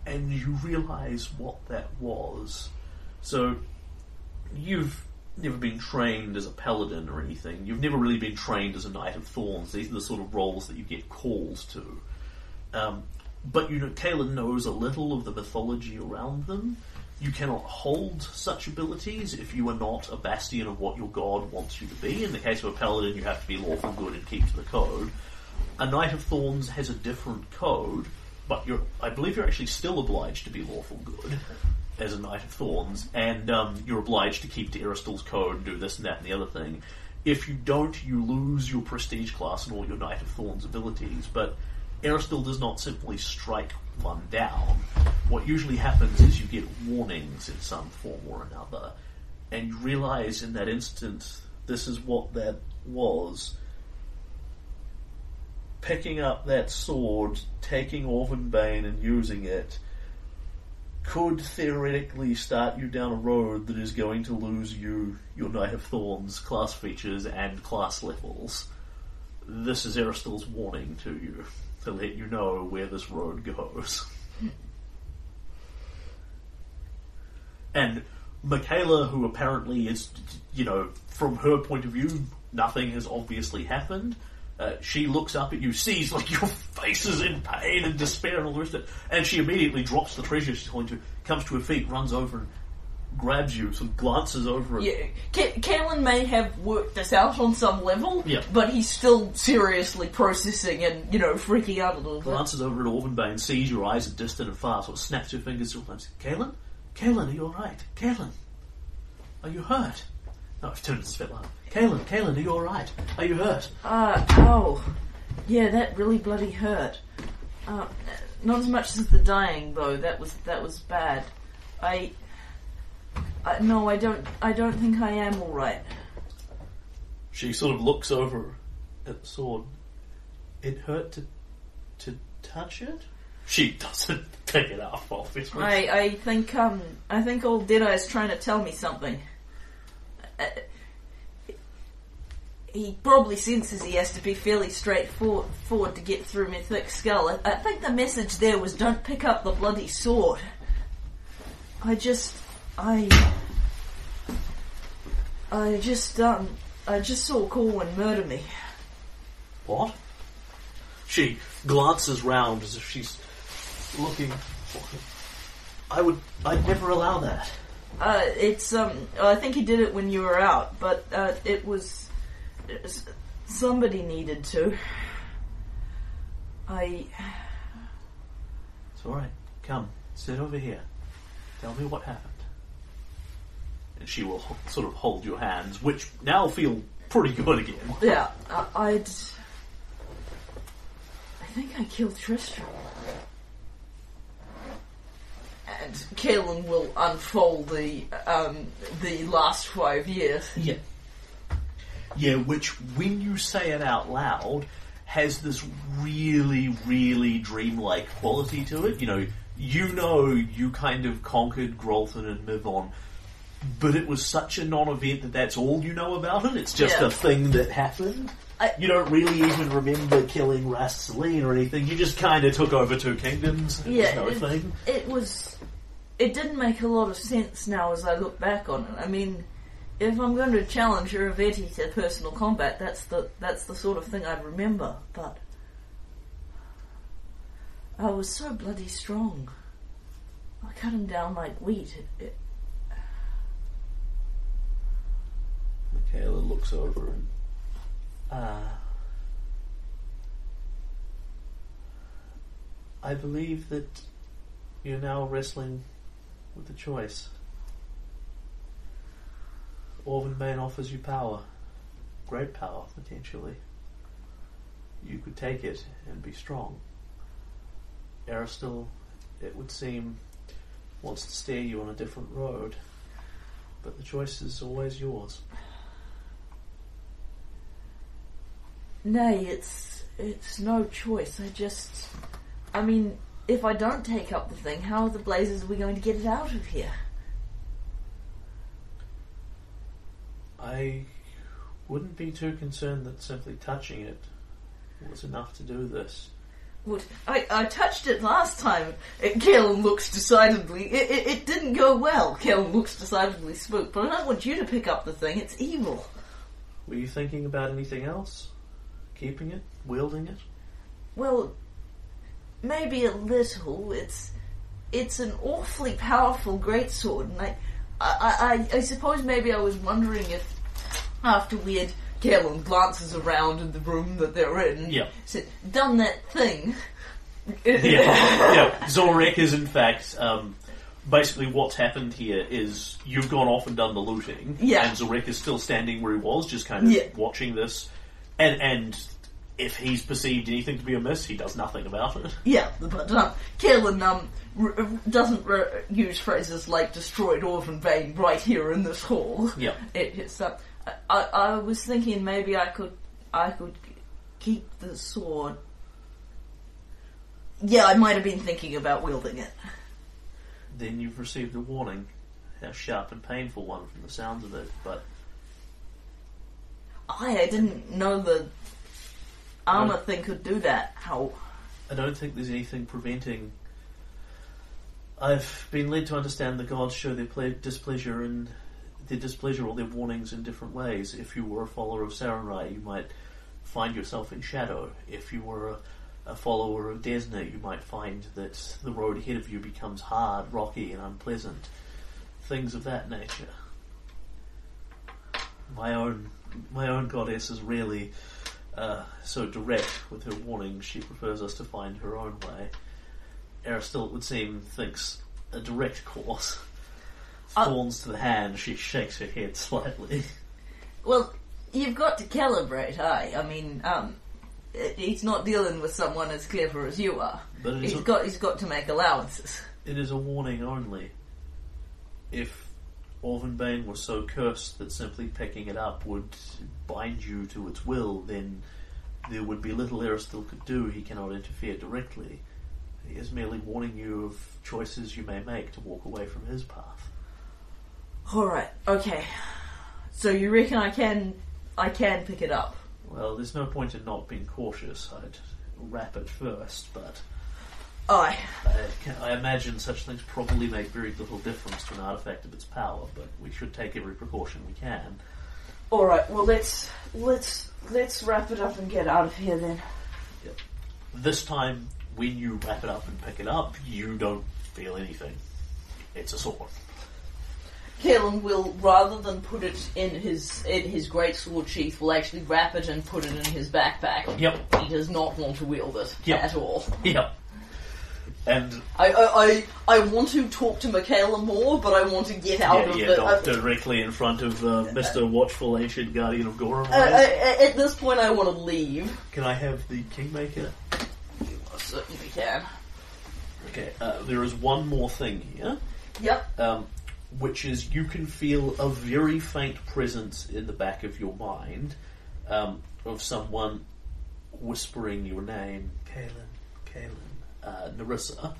And you realise what that was. So, you've never been trained as a paladin or anything. You've never really been trained as a Knight of Thorns. These are the sort of roles that you get calls to. But you know, Kaelan knows a little of the mythology around them. You cannot hold such abilities if you are not a bastion of what your god wants you to be. In the case of a paladin, you have to be lawful good and keep to the code. A Knight of Thorns has a different code, but I believe you're actually still obliged to be lawful good as a Knight of Thorns, and you're obliged to keep to Aeristil's code and do this and that and the other thing. If you don't, you lose your prestige class and all your Knight of Thorns abilities, but Aeristil does not simply strike one down. What usually happens is you get warnings in some form or another, and you realise in that instance this is what that was. Picking up that sword, taking Orphanbane and using it could theoretically start you down a road that is going to lose you your Knight of Thorns class features and class levels. This is Aeristil's warning to you, to let you know where this road goes. And Michaela, who apparently is, you know, from her point of view, nothing has obviously happened. She looks up at you, sees, like, your face is in pain and despair and all the rest of it, and she immediately drops the treasure she's holding to, comes to her feet, runs over and grabs you, sort of glances over at... Yeah, Kaelan may have worked this out on some level, yeah, but he's still seriously processing and, you know, freaking out a little bit. Glances over at Orphanbane, sees your eyes are distant and far, sort of snaps her fingers several times. Kaelan? Kaelan, are you alright? Kaelan? Are you hurt? No, I've turned into Svetlana. Kaelan, are you alright? Are you hurt? Oh. Yeah, that really bloody hurt. Not as much as the dying, though. That was bad. No, I don't think I am alright. She sort of looks over at the sword. It hurt to touch it? She doesn't take it off, obviously. I think old Deadeye is trying to tell me something. He probably senses he has to be fairly straightforward to get through my thick skull. I think the message there was don't pick up the bloody sword. I just saw Corwin murder me. What? She glances round as if she's looking for him. I'd never allow that. I think he did it when you were out, but, it was somebody needed to. It's alright. Come, sit over here. Tell me what happened. And she will sort of hold your hands, which now feel pretty good again. Yeah, I think I killed Tristan. And Kaelan will unfold the last 5 years. Yeah. Yeah, which, when you say it out loud, has this really, really dreamlike quality to it. You know you kind of conquered Grolthan and Mivon, but it was such a non-event that that's all you know about it. It's just a thing that happened. You don't really even remember killing Ras Selene or anything. You just kind of took over 2 kingdoms. Yeah, it didn't make a lot of sense now as I look back on it. I mean, if I'm going to challenge Iravetti to personal combat, that's the sort of thing I'd remember. But I was so bloody strong. I cut him down like wheat. Michaela looks over and I believe that you're now wrestling with a choice. Orphanbane offers you power, great power potentially. You could take it and be strong. Aeristil, it would seem, wants to steer you on a different road, but the choice is always yours. Nay, it's no choice. I mean, if I don't take up the thing, how the blazes are we going to get it out of here? I wouldn't be too concerned that simply touching it was enough to do this. I touched it last time. Kaelan looks decidedly... It didn't go well. Kaelan looks decidedly spooked, but I don't want you to pick up the thing. It's evil. Were you thinking about anything else? Keeping it? Wielding it? Well, maybe a little. It's an awfully powerful greatsword, and I suppose maybe I was wondering if after we had... Kaelan glances around in the room that they're in. Yeah. Said, done that thing. Yeah. Zorek is, in fact, basically what's happened here is you've gone off and done the looting. Yeah. And Zorek is still standing where he was, just kind of watching this. And if he's perceived anything to be amiss, he does nothing about it. Yeah, but Kaelan doesn't use phrases like destroyed Orphanbane right here in this hall. Yeah. I was thinking maybe I could keep the sword. Yeah, I might have been thinking about wielding it. Then you've received a warning. A sharp and painful one from the sounds of it, but... I didn't know the armour thing could do that. How? I don't think there's anything preventing... I've been led to understand the gods show their displeasure in... their displeasure or their warnings in different ways. If you were a follower of Sarurai, you might find yourself in shadow. If you were a follower of Desna, you might find that the road ahead of you becomes hard, rocky, and unpleasant. Things of that nature. My own goddess is rarely so direct with her warnings. She prefers us to find her own way. Aeristil, it would seem, thinks a direct course. Thorns to the hand, she shakes her head slightly. Well, you've got to calibrate, aye. I mean, he's not dealing with someone as clever as you are. But he's got to make allowances. It is a warning only. If Orphanbane was so cursed that simply picking it up would bind you to its will, then there would be little Aeristil could do. He cannot interfere directly. He is merely warning you of choices you may make to walk away from his path. Alright, okay. So you reckon I can pick it up? Well, there's no point in not being cautious. I'd wrap it first, but... Aye. I imagine such things probably make very little difference to an artifact of its power, but we should take every precaution we can. Alright, well let's wrap it up and get out of here then. Yep. This time, when you wrap it up and pick it up, you don't feel anything. It's a sword. Kaelan will, rather than put it in his greatsword sheath, will actually wrap it and put it in his backpack. Yep. He does not want to wield it at all. Yep. And I want to talk to Michaela more, but I want to get out of the... not directly in front of Mr. Watchful Ancient Guardian of Gorum. At this point, I want to leave. Can I have the Kingmaker? You certainly can. Okay, there is one more thing here. Yep. Which is you can feel a very faint presence in the back of your mind of someone whispering your name, Kaelan, Nyrissa.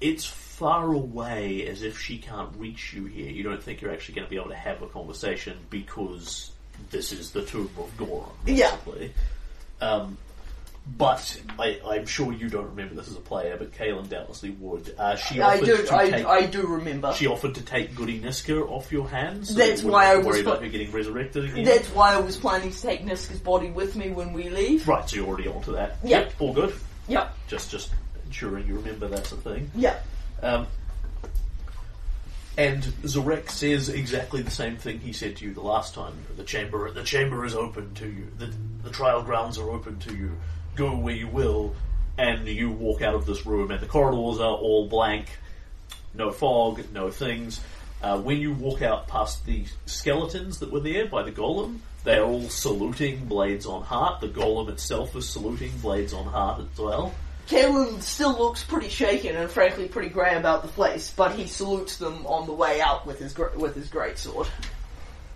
It's far away, as if she can't reach you here. You don't think you're actually going to be able to have a conversation because this is the tomb of Gorum, basically. Yeah. But I'm sure you don't remember this as a player, but Kaelan doubtlessly would. I do remember. She offered to take Goody Niska off your hands. So that's why I was worried about her getting resurrected again. That's why I was planning to take Niska's body with me when we leave. Right, so you're already onto that. Yep. Yep, all good. Yep. Just ensuring you remember that's a thing. Yep. And Zarek says exactly the same thing he said to you the last time. The chamber is open to you. The trial grounds are open to you. Go where you will. And you walk out of this room, and the corridors are all blank. No fog, no things. When you walk out past the skeletons that were there by the golem, they're all saluting Blades on Heart. The golem itself is saluting Blades on Heart as well. Kaelan still looks pretty shaken and frankly pretty grey about the place, but he salutes them on the way out with his greatsword.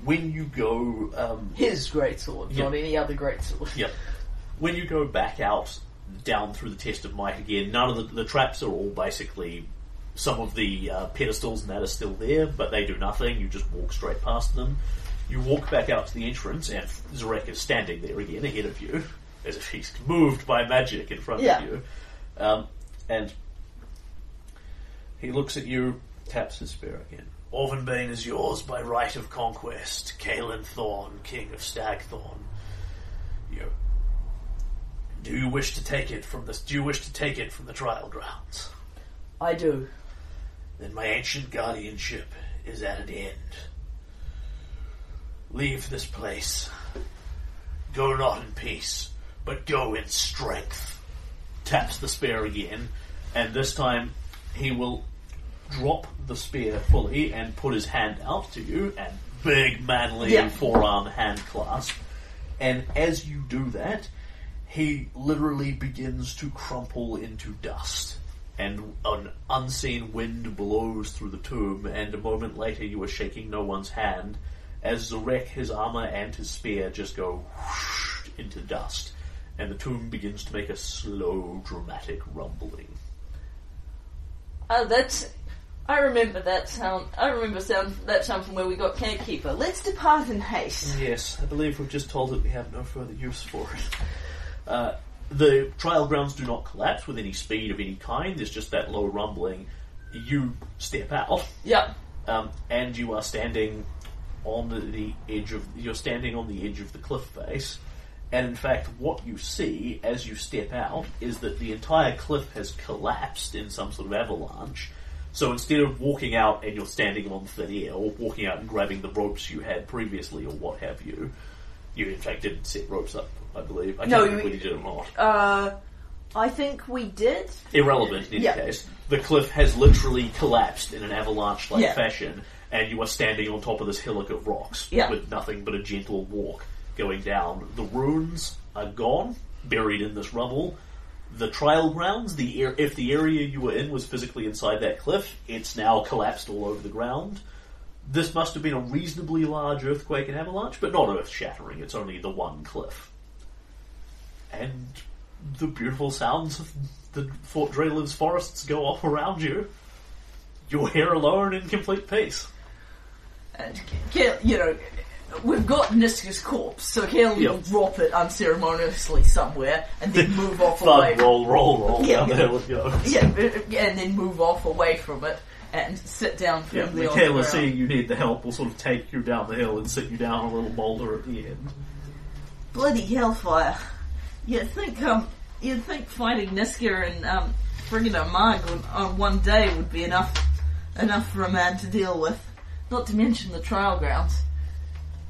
When you go... his greatsword, yeah. Not any other greatsword. Yeah. When you go back out, down through the Test of Might again, none of the traps are all basically... Some of the pedestals and that are still there, but they do nothing. You just walk straight past them. You walk back out to the entrance, and Zarek is standing there again ahead of you, as if he's moved by magic in front of you. And he looks at you, taps his spear again. Orphanbane is yours by right of conquest. Kaelan Thorn, King of Stagthorn. Do you wish to take it from this? Do you wish to take it from the trial grounds? I do. Then my ancient guardianship is at an end. Leave this place. Go not in peace, but go in strength. Taps the spear again, and this time he will drop the spear fully and put his hand out to you, and big manly forearm hand clasp. And as you do that, he literally begins to crumple into dust. And an unseen wind blows through the tomb, and a moment later you are shaking no one's hand as Zarek, his armour and his spear just go whoosh into dust, and the tomb begins to make a slow, dramatic rumbling. I remember that sound from where we got Campkeeper. Let's depart in haste. Yes, I believe we've just told it we have no further use for it. The trial grounds do not collapse with any speed of any kind. There's just that low rumbling. You step out. Yeah. And you are standing on the edge of... You're standing on the edge of the cliff face. And in fact, what you see as you step out is that the entire cliff has collapsed in some sort of avalanche. So instead of walking out and you're standing on thin air, or walking out and grabbing the ropes you had previously, or what have you... You, in fact, didn't set ropes up, I believe. I can't remember whether you did or not. I think we did. Irrelevant, in any case. The cliff has literally collapsed in an avalanche-like fashion, and you are standing on top of this hillock of rocks with nothing but a gentle walk going down. The runes are gone, buried in this rubble. The trial grounds, if the area you were in was physically inside that cliff, it's now collapsed all over the ground. This must have been a reasonably large earthquake and avalanche, but not earth-shattering. It's only the one cliff. And the beautiful sounds of the Fort Dreliv's forests go off around you. You're here alone in complete peace. And, we've got Niska's corpse, so Kaelan will drop it unceremoniously somewhere and then move off away. Roll. Yeah, and then move off away from it. And sit down firmly on the ground. Michaela, seeing you need the help, will sort of take you down the hill and sit you down on a little boulder at the end. Bloody hellfire. You'd think fighting Niska and friggin' Amag on one day would be enough for a man to deal with. Not to mention the trial grounds.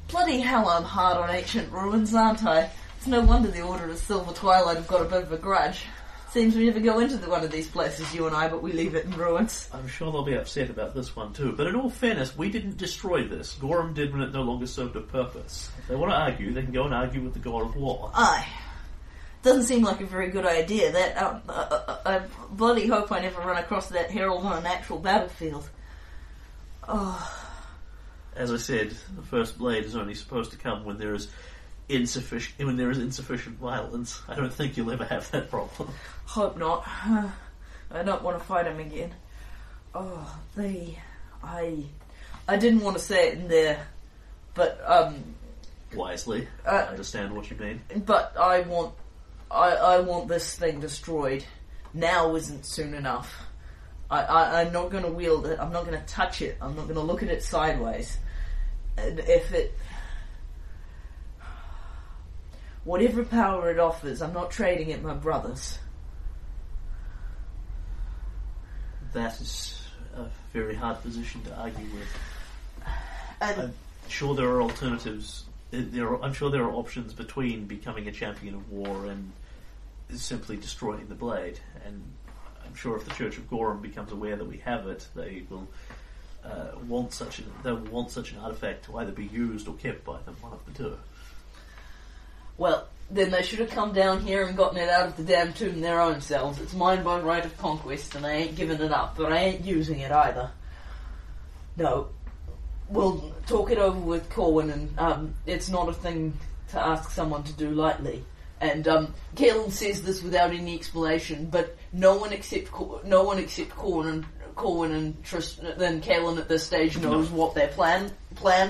Bloody hell, I'm hard on ancient ruins, aren't I? It's no wonder the Order of Silver Twilight have got a bit of a grudge. Seems we never go into one of these places, you and I, but we leave it in ruins. I'm sure they'll be upset about this one too. But in all fairness, we didn't destroy this. Gorum did when it no longer served a purpose. If they want to argue, they can go and argue with the God of War. Aye. Doesn't seem like a very good idea. That I bloody hope I never run across that herald on an actual battlefield. Oh. As I said, the first blade is only supposed to come when there is... insufficient violence. I don't think you'll ever have that problem. Hope not. I don't want to fight him again. Oh, I didn't want to say it in there, but wisely. I understand what you mean. But I want I want this thing destroyed. Now isn't soon enough. I'm not going to wield it. I'm not going to touch it. I'm not going to look at it sideways. And if it... whatever power it offers, I'm not trading it, my brothers. That is a very hard position to argue with. And I'm sure there are alternatives. I'm sure there are options between becoming a champion of war and simply destroying the blade. And I'm sure if the Church of Gorum becomes aware that we have it, they will want such an artifact to either be used or kept by them, one of the two. Well, then they should have come down here and gotten it out of the damn tomb their own selves. It's mine by right of conquest, and I ain't giving it up, but I ain't using it either. No. We'll talk it over with Corwin, and it's not a thing to ask someone to do lightly. And Kaelan says this without any explanation, but no one except Corwin and Tristan, then Kaelan at this stage knows what their plan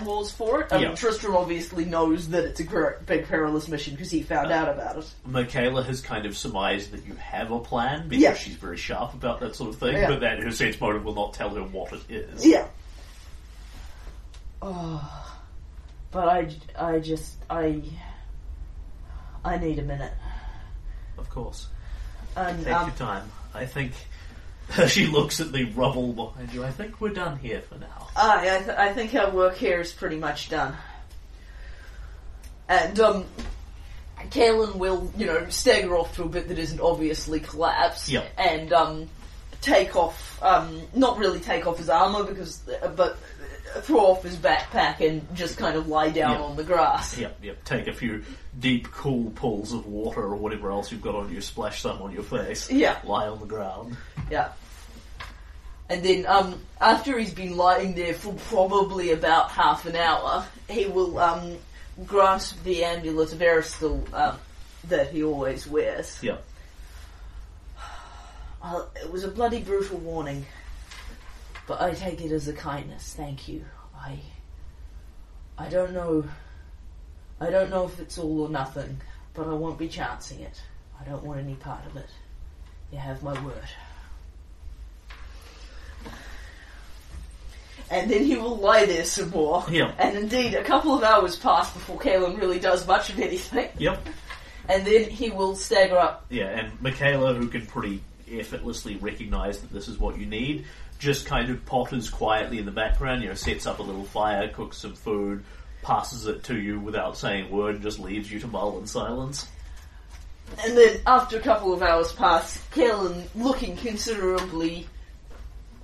was for it. Tristan obviously knows that it's a big perilous mission because he found out about it. Michaela has kind of surmised that you have a plan because she's very sharp about that sort of thing, but that her sense motive will not tell her what it is. Yeah. Oh, but I need a minute. Of course. Take your time. I think... she looks at the rubble behind you. I think we're done here for now. I think our work here is pretty much done. And, Kaelan will, stagger off to a bit that isn't obviously collapsed. Yep. And, take off, not really take off his armour, but throw off his backpack and just kind of lie down on the grass. Yep. Take a few deep, cool pulls of water or whatever else you've got on you, splash some on your face. Yeah. Lie on the ground. Yeah. And then, after he's been lying there for probably about half an hour, he will, grasp the amulet of Aeristil, that he always wears. Yeah. It was a bloody brutal warning, but I take it as a kindness. Thank you. I don't know if it's all or nothing, but I won't be chancing it. I don't want any part of it. You have my word. And then he will lie there some more. Yeah. And indeed, a couple of hours pass before Kaelan really does much of anything. Yep. And then he will stagger up. Yeah, and Michaela, who can pretty effortlessly recognise that this is what you need, just kind of potters quietly in the background, sets up a little fire, cooks some food, passes it to you without saying a word, and just leaves you to mull in silence. And then, after a couple of hours pass, Kaelan, looking considerably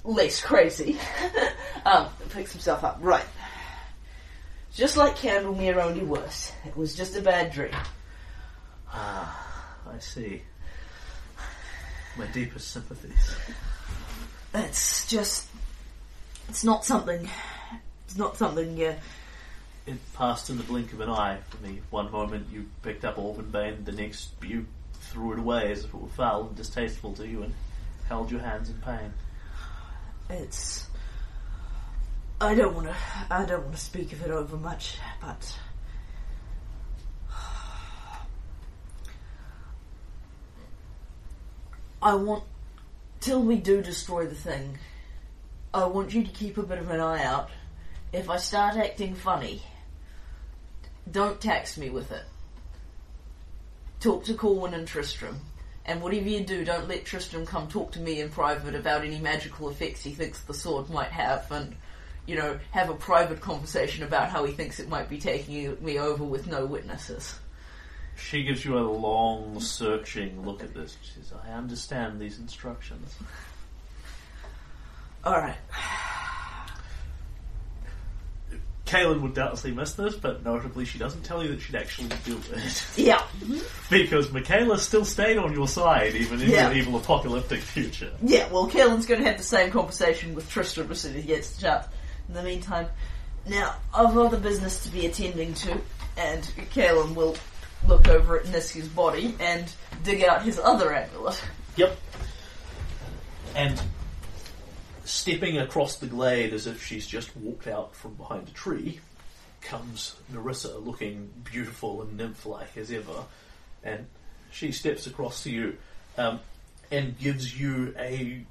less crazy, picks himself up. Right. Just like Candlemere, only worse. It was just a bad dream. Ah, I see. My deepest sympathies. It's not something. It passed in the blink of an eye for me. One moment you picked up Orphanbane, the next you threw it away as if it were foul and distasteful to you and held your hands in pain. I don't want to speak of it over much, but I want, till we do destroy the thing, I want you to keep a bit of an eye out. If I start acting funny, don't tax me with it. Talk to Corwin and Tristram, and whatever you do, don't let Tristram come talk to me in private about any magical effects he thinks the sword might have, and, have a private conversation about how he thinks it might be taking me over with no witnesses. She gives you a long, searching look at this. She says, I understand these instructions. Alright. Kaelan would doubtlessly miss this, but notably she doesn't tell you that she'd actually do it. Yeah. Because Michaela still stayed on your side, even in your evil apocalyptic future. Yeah, well, Kaelan's going to have the same conversation with Tristram as soon as he gets the chance. In the meantime, now, I've other business to be attending to, and Kaelan will look over at Niska's body and dig out his other amulet. Yep. And stepping across the glade as if she's just walked out from behind a tree comes Nyrissa, looking beautiful and nymph-like as ever, and she steps across to you and gives you a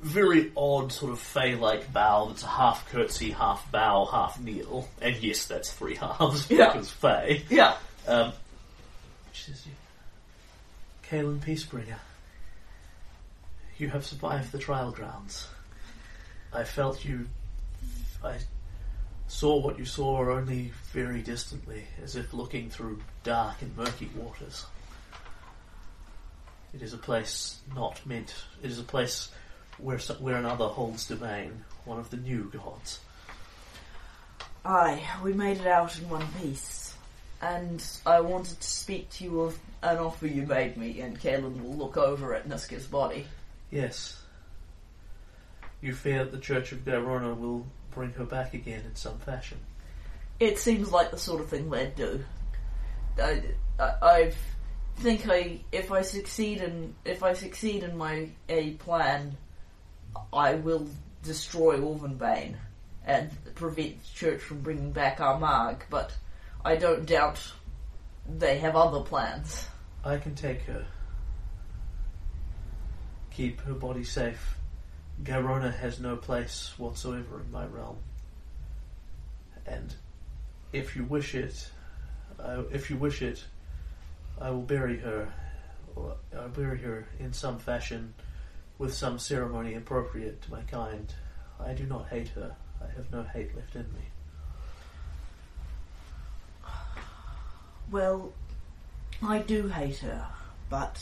very odd sort of fey-like bow that's a half curtsy, half bow, half kneel. And yes, that's three halves, because fey. Yeah. She says, Kaelan Peacebringer, you have survived the trial grounds. I saw what you saw only very distantly, as if looking through dark and murky waters. It is a place not meant... It is a place where another holds domain, one of the new gods. Aye, we made it out in one piece. And I wanted to speak to you of an offer you made me, and Kaelan will look over at Niska's body. Yes. You fear that the Church of Garona will bring her back again in some fashion. It seems like the sort of thing they'd do. I think if I succeed in my plan, I will destroy Orphanbane and prevent the Church from bringing back Armagh, but I don't doubt they have other plans. I can take her. Keep her body safe. Garona has no place whatsoever in my realm. And if you wish it, I will bury her, or I'll bury her in some fashion with some ceremony appropriate to my kind. I do not hate her. I have no hate left in me. Well, I do hate her, but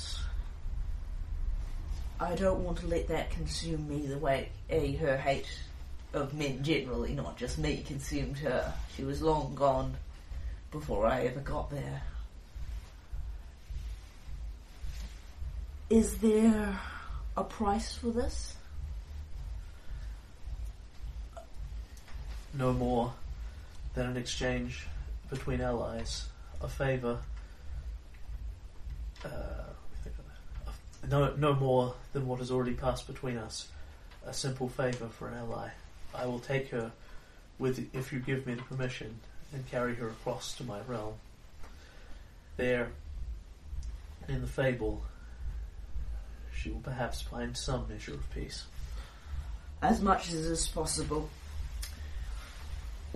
I don't want to let that consume me the way her hate of men generally, not just me, consumed her. She was long gone before I ever got there. Is there a price for this? No more than an exchange between allies. A favour. No more than what has already passed between us. A simple favour for an ally. I will take her if you give me the permission and carry her across to my realm. There, in the fable, she will perhaps find some measure of peace. As much as is possible.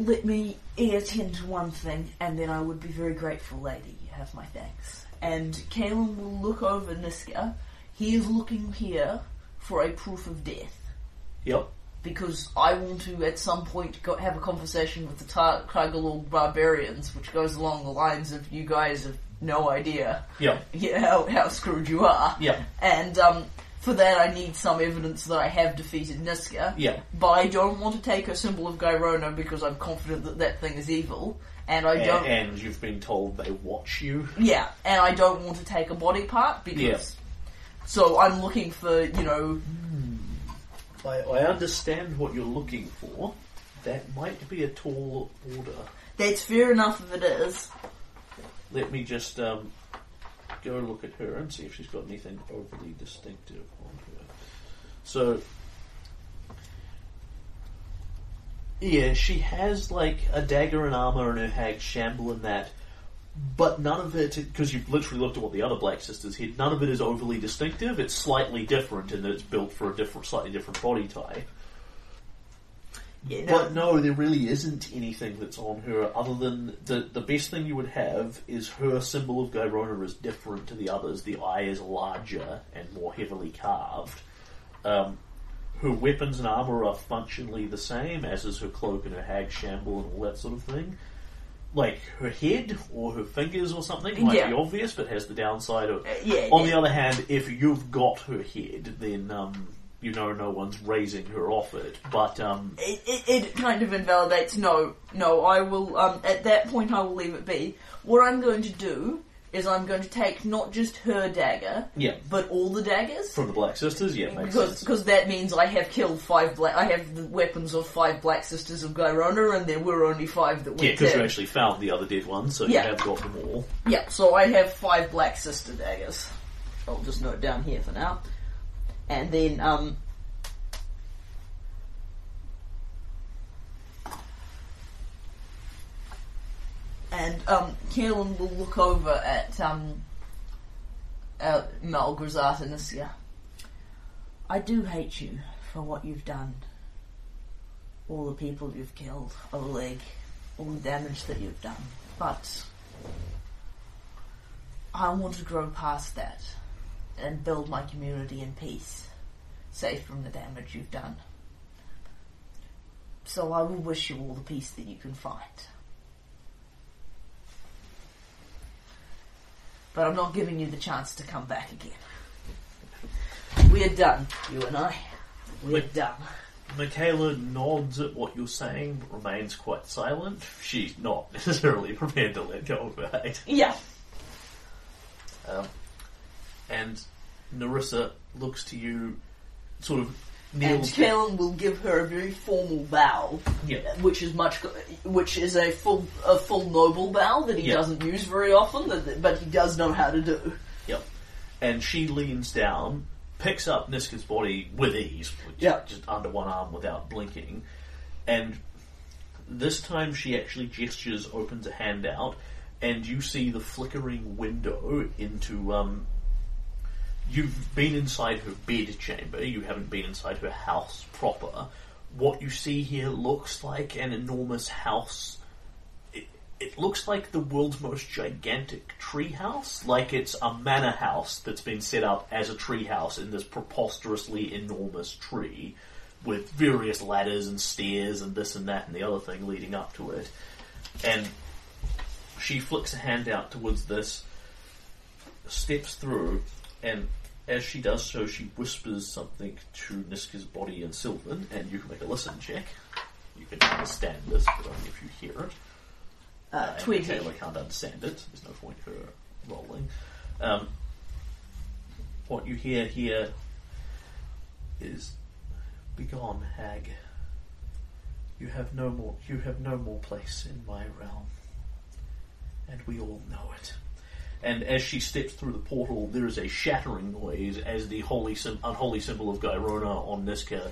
Let me attend to one thing, and then I would be very grateful, lady. You have my thanks. And Kaelan will look over Niska. He is looking here for a proof of death. Yep. Because I want to, at some point, have a conversation with the Kragalorg barbarians, which goes along the lines of, you guys have no idea how screwed you are. Yeah. And for that I need some evidence that I have defeated Niska. Yeah. But I don't want to take her symbol of Gairona because I'm confident that thing is evil. And you've been told they watch you. Yeah, and I don't want to take a body part because... Yeah. So I'm looking for, I understand what you're looking for. That might be a tall order. That's fair enough if it is. Let me just go look at her and see if she's got anything overly distinctive on her. So... Yeah, she has, a dagger and armour and her hag shamble and that, but none of it, because you've literally looked at what the other Black Sisters had, none of it is overly distinctive. It's slightly different in that it's built for a slightly different body type. Yeah, but no, there really isn't anything that's on her other than the best thing you would have is her symbol of Gairona is different to the others. The eye is larger and more heavily carved. Her weapons and armour are functionally the same, as is her cloak and her hag shamble and all that sort of thing. Her head or her fingers or something might be obvious, but has the downside of... On the other hand, if you've got her head, then... no one's raising her off it, but... It kind of invalidates... No, I will... at that point, I will leave it be. What I'm going to do is I'm going to take not just her dagger, but all the daggers. From the Black Sisters, makes sense. Because that means I have killed I have the weapons of 5 Black Sisters of Gairona, and there were only 5 that went dead. Yeah, because you actually found the other dead ones, so you have got them all. Yeah, so I have 5 Black Sister daggers. I'll just note down here for now. And then, Kaelan will look over at Malgrazat and Niska. I do hate you for what you've done. All the people you've killed, Oleg, all the damage that you've done. But I want to grow past that and build my community in peace, safe from the damage you've done. So I will wish you all the peace that you can find. But I'm not giving you the chance to come back again. We're done, you and I. We're done. Michaela nods at what you're saying, but remains quite silent. She's not necessarily prepared to let go of her hate. Yeah. And Nyrissa looks to you, sort of kneels. And Kaelan will give her a very formal bow, which is a full noble bow that he doesn't use very often, but he does know how to do. Yep. And she leans down, picks up Niska's body with ease, just under one arm without blinking, and this time she actually gestures, opens a hand out, and you see the flickering window into... You've been inside her bed chamber, you haven't been inside her house proper. What you see here looks like an enormous house. It looks like the world's most gigantic tree house, like it's a manor house that's been set up as a tree house in this preposterously enormous tree, with various ladders and stairs and this and that and the other thing leading up to it. And she flicks a hand out towards this, steps through, and as she does so, she whispers something to Niska's body in Sylvan, and you can make a listen check. You can understand this, but only if you hear it. 20. Taylor can't understand it. There's no point for rolling. What you hear here is, "Begone, hag. You have no more place in my realm, and we all know it." And as she steps through the portal, there is a shattering noise as the unholy symbol of Gairona on Niska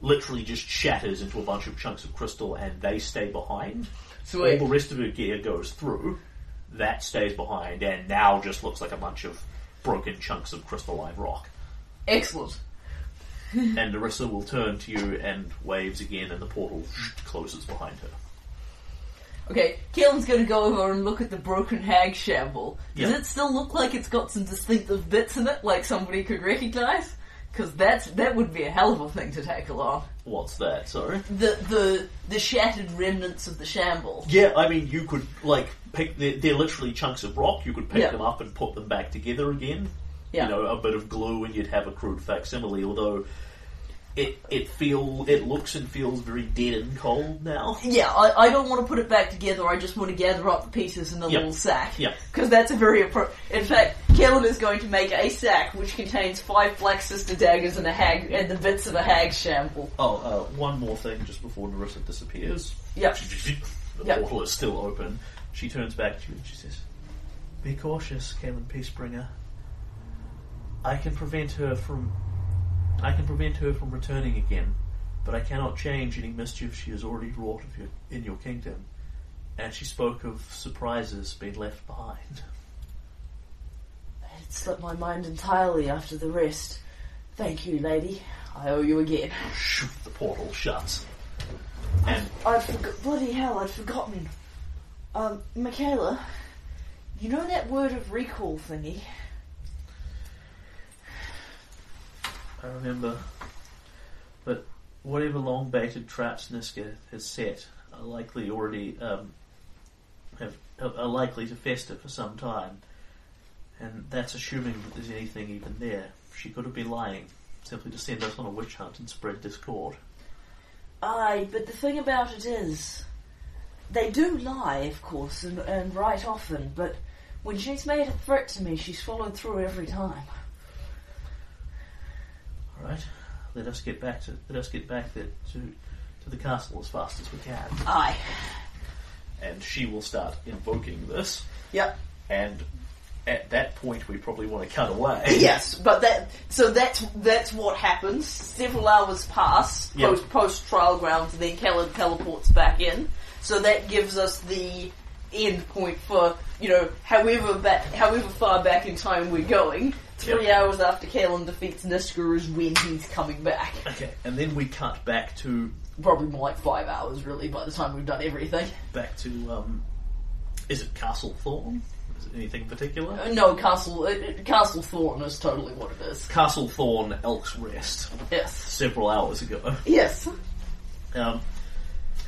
literally just shatters into a bunch of chunks of crystal, and they stay behind. So all the rest of her gear goes through, that stays behind, and now just looks like a bunch of broken chunks of crystalline rock. Excellent. And Nyrissa will turn to you and waves again, and the portal closes behind her. Okay, Kaelan's going to go over and look at the broken hag shamble. Does it still look like it's got some distinctive bits in it, like somebody could recognise? Because that would be a hell of a thing to take along. What's that, sorry? The shattered remnants of the shamble. Yeah, I mean, you could, pick... They're literally chunks of rock. You could pick them up and put them back together again. Yeah. You know, a bit of glue and you'd have a crude facsimile, although... It looks and feels very dead and cold now. Yeah, I don't want to put it back together. I just want to gather up the pieces in a little sack. Yeah, because that's a very in fact, Kaelan is going to make a sack which contains 5 black sister daggers and a hag and the bits of a hag shamble. One more thing just before Nyrissa disappears. Yep. The portal is still open. She turns back to you and she says, "Be cautious, Kaelan Peacebringer. I can prevent her from returning again, but I cannot change any mischief she has already wrought in your kingdom." And she spoke of surprises being left behind. It slipped my mind entirely after the rest. Thank you, lady. I owe you again. The portal shuts. And bloody hell, I'd forgotten. Michaela, you know that word of recall thingy? I remember, but whatever long-baited traps Niska has set are likely already are likely to fester for some time, and that's assuming that there's anything even there. She could have been lying, simply to send us on a witch hunt and spread discord. Aye, but the thing about it is, they do lie, of course, and right often, but when she's made a threat to me, she's followed through every time. Right, let us get back to the castle as fast as we can. Aye. And she will start invoking this. Yep. And at that point, we probably want to cut away. Yes, but that's what happens. Several hours pass post trial grounds, and then Kaelan teleports back in. So that gives us the end point for you know, however far back in time we're going, 3 hours after Kaelan defeats Niska is when he's coming back. Okay, and then we cut back to... Probably more like 5 hours, really, by the time we've done everything. Back to, is it Castle Thorn? Is it anything particular? No, Castle Thorn is totally what it is. Castle Thorn, Elk's Rest. Yes. Several hours ago. Yes.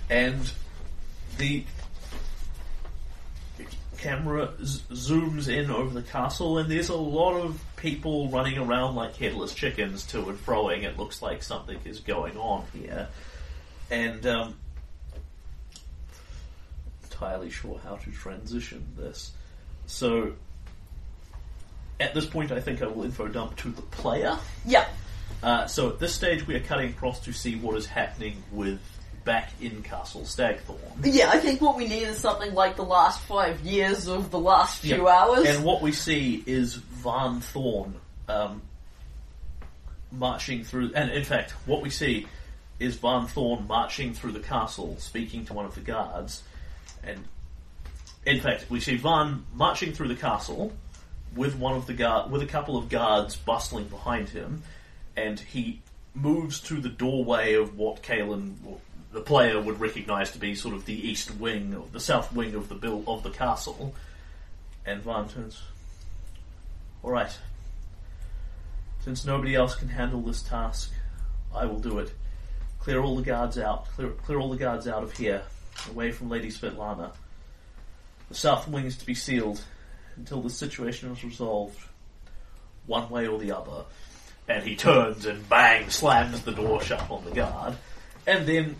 And the camera zooms in over the castle, and there's a lot of people running around like headless chickens to and froing. It looks like something is going on here. And entirely sure how to transition this. So at this point I think I will info dump to the player. Yeah. So at this stage we are cutting across to see what is happening with back in Castle Stagthorn. Yeah, I think what we need is something like the last 5 years of the last few hours. And what we see is Vaan Thorn marching through... And in fact, what we see is Vaan Thorn marching through the castle, speaking to one of the guards. And in fact, we see Vaan marching through the castle with one of the with a couple of guards bustling behind him, and he moves to the doorway of what Kaelan... the player would recognise to be sort of the east wing, or the south wing of the castle. And Vaan turns. Alright. Since nobody else can handle this task, I will do it. Clear all the guards out. Clear all the guards out of here, away from Lady Svetlana. The south wing is to be sealed until the situation is resolved, one way or the other. And he turns and bang, slams the door shut on the guard. And then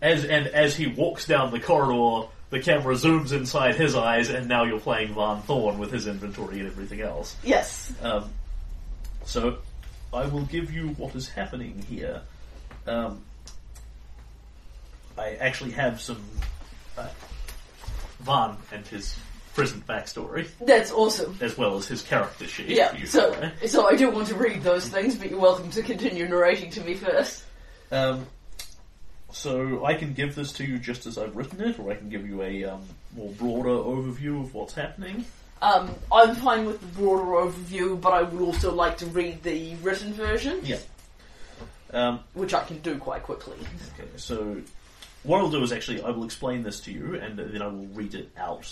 as he walks down the corridor, the camera zooms inside his eyes, and now you're playing Vaan Thorn with his inventory and everything else. Yes. So I will give you what is happening here. I actually have some Vaan and his present backstory. That's awesome. As well as his character sheet. Yeah. So I do want to read those things, but you're welcome to continue narrating to me first. So I can give this to you just as I've written it, or I can give you a more broader overview of what's happening. I'm fine with the broader overview, but I would also like to read the written version. Yeah. Which I can do quite quickly. Okay, so what I'll do is actually I will explain this to you, and then I will read it out,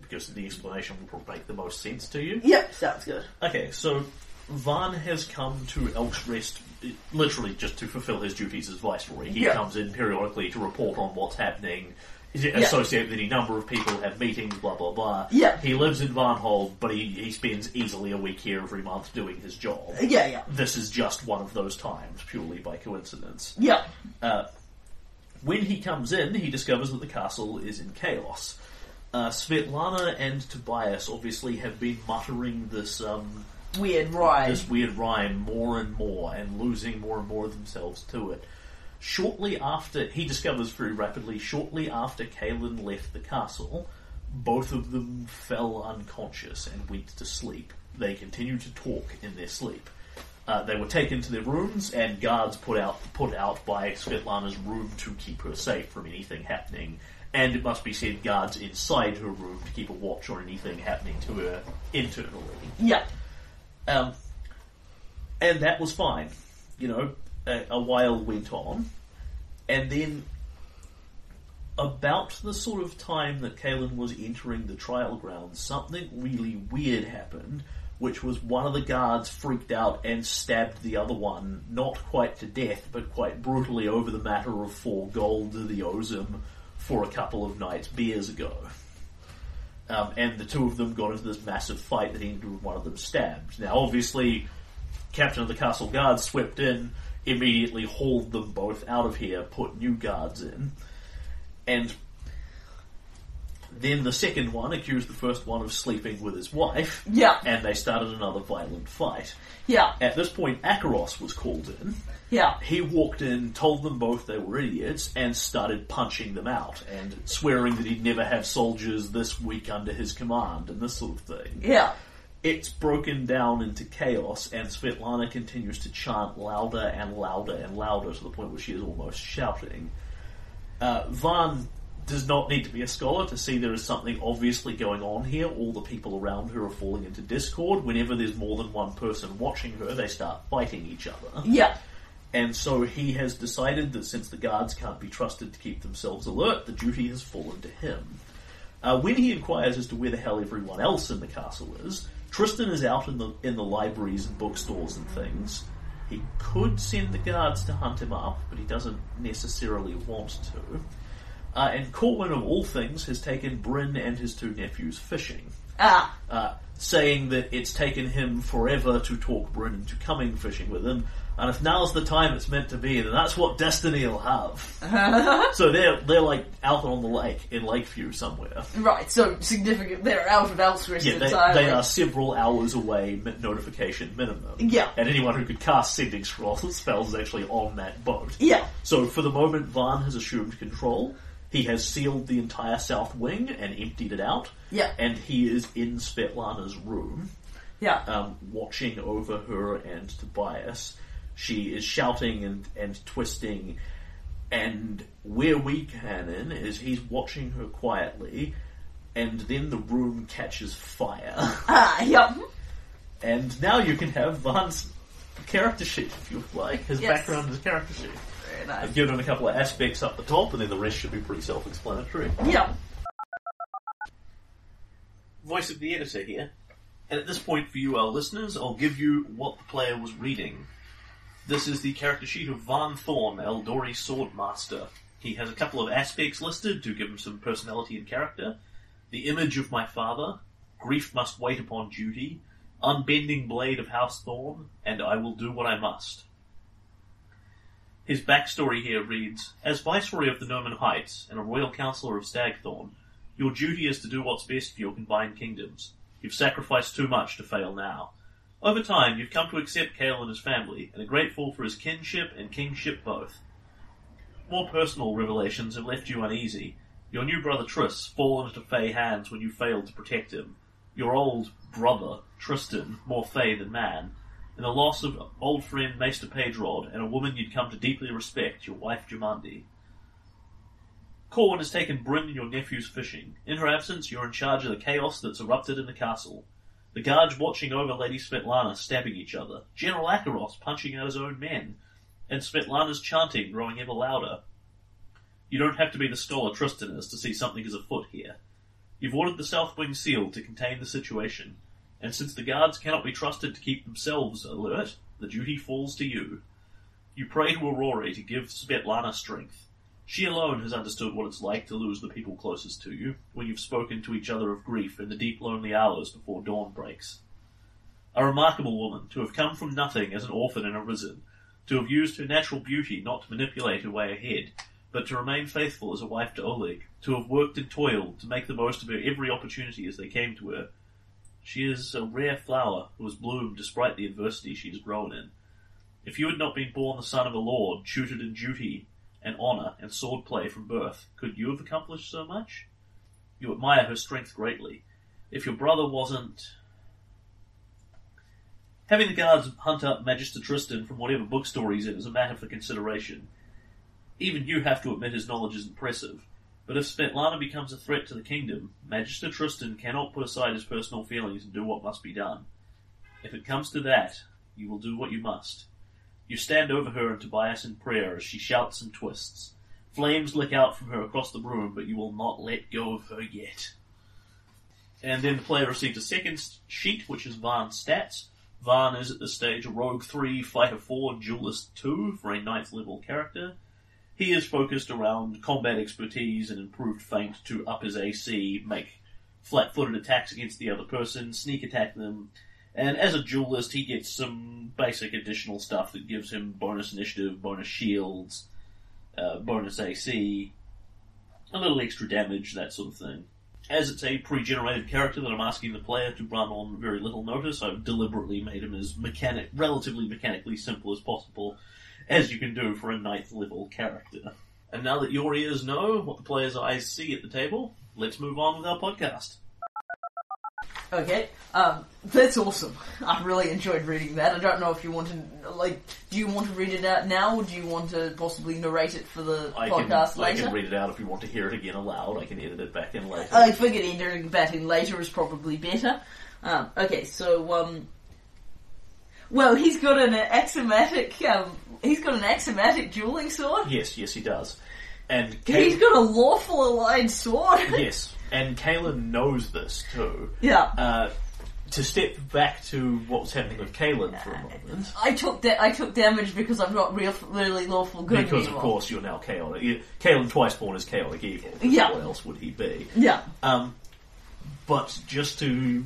because the explanation will probably make the most sense to you. Yep, sounds good. Okay, so Vaan has come to Elk's Rest literally just to fulfill his duties as Viceroy. He comes in periodically to report on what's happening, associate with any number of people, have meetings, blah, blah, blah. Yeah. He lives in Varnhold, but he spends easily a week here every month doing his job. Yeah, yeah. This is just one of those times, purely by coincidence. Yeah. When he comes in, he discovers that the castle is in chaos. Svetlana and Tobias obviously have been muttering this... This weird rhyme more and more, and losing more and more of themselves to it. He discovers very rapidly, shortly after Kaelan left the castle, both of them fell unconscious and went to sleep. They continued to talk in their sleep. They were taken to their rooms and guards put out by Svetlana's room to keep her safe from anything happening. And it must be said, guards inside her room to keep a watch on anything happening to her internally. Yeah. And that was fine. You know, a while went on. And then, about the sort of time that Kaelan was entering the trial ground, something really weird happened, which was one of the guards freaked out and stabbed the other one, not quite to death, but quite brutally over the matter of 4 gold to the Ozum for a couple of nights' beers ago. And the two of them got into this massive fight that ended with one of them stabbed. Now, obviously, Captain of the Castle Guards swept in, immediately hauled them both out of here, put new guards in. And then the second one accused the first one of sleeping with his wife. Yeah. And they started another violent fight. Yeah. At this point, Akaros was called in. Yeah. He walked in, told them both they were idiots, and started punching them out, and swearing that he'd never have soldiers this weak under his command, and this sort of thing. Yeah. It's broken down into chaos, and Svetlana continues to chant louder and louder and louder, to the point where she is almost shouting. Vaan does not need to be a scholar to see there is something obviously going on here. All the people around her are falling into discord. Whenever there's more than one person watching her, they start fighting each other. Yeah. And so he has decided that since the guards can't be trusted to keep themselves alert, the duty has fallen to him. When he inquires as to where the hell everyone else in the castle is, Tristan is out in the libraries and bookstores and things. He could send the guards to hunt him up, but he doesn't necessarily want to. And Corwin, of all things, has taken Bryn and his two nephews fishing. Ah! Saying that it's taken him forever to talk Bryn into coming fishing with him, and if now's the time it's meant to be, then that's what destiny will have. So they're like out on the lake, in Lakeview somewhere. Right, so significant, they're out of Elk's Rest entirely. They are several hours away, notification minimum. Yeah. And anyone who could cast sending spells is actually on that boat. Yeah. So for the moment, Vaan has assumed control. He has sealed the entire south wing and emptied it out. Yeah. And he is in Svetlana's room. Yeah. Watching over her and Tobias. She is shouting and twisting, and where we can in is he's watching her quietly, and then the room catches fire. Ah, yep. And now you can have Vaughn's character sheet if you would like. His background is character sheet. Very nice. I've given him a couple of aspects up the top, and then the rest should be pretty self-explanatory. Yep. Voice of the editor here. And at this point for you, our listeners, I'll give you what the player was reading. This is the character sheet of Kaelan Thorn, Eldorri Swordmaster. He has a couple of aspects listed to give him some personality and character. The image of my father, grief must wait upon duty, unbending blade of House Thorn, and I will do what I must. His backstory here reads, as Viceroy of the Norman Heights and a Royal Councillor of Stagthorn, your duty is to do what's best for your combined kingdoms. You've sacrificed too much to fail now. Over time, you've come to accept Kaelan and his family, and are grateful for his kinship and kingship both. More personal revelations have left you uneasy. Your new brother Triss fallen into Fey hands when you failed to protect him. Your old brother, Tristan, more Fey than man. And the loss of old friend Maester Pagerod, and a woman you'd come to deeply respect, your wife Jumandi. Corwin has taken Bryn and your nephews fishing. In her absence, you're in charge of the chaos that's erupted in the castle. The guards watching over Lady Svetlana stabbing each other, General Akaros punching out his own men, and Svetlana's chanting growing ever louder. You don't have to be the scholar Tristan is to see something is afoot here. You've ordered the South Wing sealed to contain the situation, and since the guards cannot be trusted to keep themselves alert, the duty falls to you. You pray to Aurora to give Svetlana strength. She alone has understood what it's like to lose the people closest to you, when you've spoken to each other of grief in the deep lonely hours before dawn breaks. A remarkable woman, to have come from nothing as an orphan and arisen, to have used her natural beauty not to manipulate her way ahead, but to remain faithful as a wife to Oleg, to have worked and toiled to make the most of her every opportunity as they came to her. She is a rare flower who has bloomed despite the adversity she has grown in. If you had not been born the son of a lord, tutored in duty and honour and swordplay from birth, could you have accomplished so much? You admire her strength greatly. If your brother wasn't... Having the guards hunt up Magister Tristan from whatever bookstore he's in is a matter for consideration. Even you have to admit his knowledge is impressive, but if Svetlana becomes a threat to the kingdom, Magister Tristan cannot put aside his personal feelings and do what must be done. If it comes to that, you will do what you must. You stand over her and Tobias in prayer as she shouts and twists. Flames lick out from her across the room, but you will not let go of her yet. And then the player received a second sheet, which is Vaughn's stats. Vaan is at this stage a Rogue 3, Fighter 4, Duelist 2 for a 9th level character. He is focused around Combat Expertise and Improved Feint to up his AC, make flat-footed attacks against the other person, sneak attack them. And as a duelist, he gets some basic additional stuff that gives him bonus initiative, bonus shields, bonus AC, a little extra damage, that sort of thing. As it's a pre-generated character that I'm asking the player to run on very little notice, I've deliberately made him as relatively mechanically simple as possible, as you can do for a 9th level character. And now that your ears know what the player's eyes see at the table, let's move on with our podcast. Okay, that's awesome. I really enjoyed reading that. I don't know if you want to, like, do you want to read it out now, or do you want to possibly narrate it for the podcast later? I can read it out if you want to hear it again aloud. I can edit it back in later. I figured editing it back in later is probably better. Okay, so, well, he's got an axiomatic, dueling sword. Yes, he does. And he's got a lawful aligned sword. Yes. And Kaelan knows this, too. Yeah. To step back to what was happening with Kaelan for a moment. I took damage because I'm not really lawful good anymore. Because, of course, you're now chaotic. Kaelan twice born is chaotic evil. Yeah. What else would he be? Yeah. But just to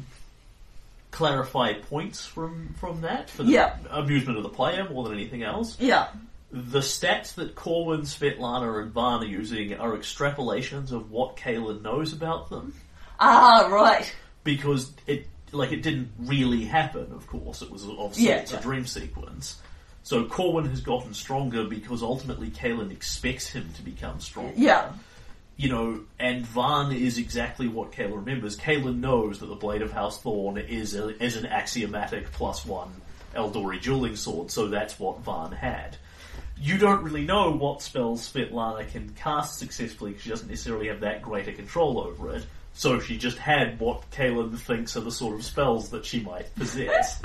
clarify points from that, for the amusement of the player more than anything else. Yeah. The stats that Corwin, Svetlana, and Vaan are using are extrapolations of what Kaelan knows about them. Ah, right. Because it didn't really happen, of course. It was obviously a dream sequence. So Corwin has gotten stronger because ultimately Kaelan expects him to become stronger. Yeah. You know, and Vaan is exactly what Kaelan remembers. Kaelan knows that the Blade of House Thorn is an axiomatic +1 Eldorri dueling sword, so that's what Vaan had. You don't really know what spells Svetlana can cast successfully because she doesn't necessarily have that greater control over it. So she just had what Kaelan thinks are the sort of spells that she might possess.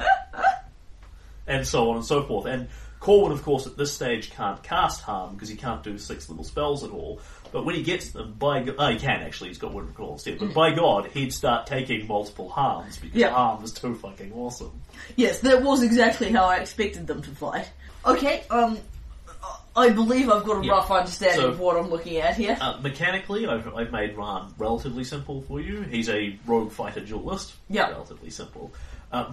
And so on and so forth. And Corwin, of course, at this stage can't cast Harm because he can't do 6th level spells at all. But when he gets them, he can actually, he's got Wind Recall instead. But by God, he'd start taking multiple harms because Harm is too fucking awesome. Yes, that was exactly how I expected them to fight. Okay, I believe I've got a rough understanding of what I'm looking at here. Mechanically, I've made Vaan relatively simple for you. He's a rogue fighter duelist. Yeah. Relatively simple.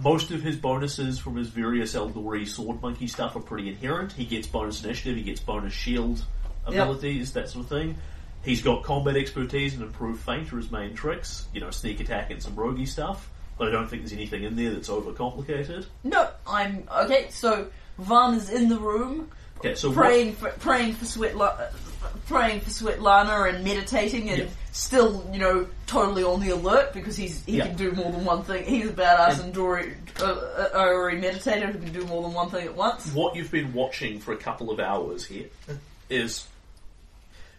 Most of his bonuses from his various Eldorri sword monkey stuff are pretty inherent. He gets bonus initiative, he gets bonus shield abilities, that sort of thing. He's got combat expertise and improved feint are his main tricks. You know, sneak attack and some roguey stuff. But I don't think there's anything in there that's overcomplicated. No, okay, so Vaan is in the room. Okay, so praying for Svetlana and meditating and still, you know, totally on the alert because he can do more than one thing. He's a badass and Eldorri meditator who can do more than one thing at once. What you've been watching for a couple of hours here is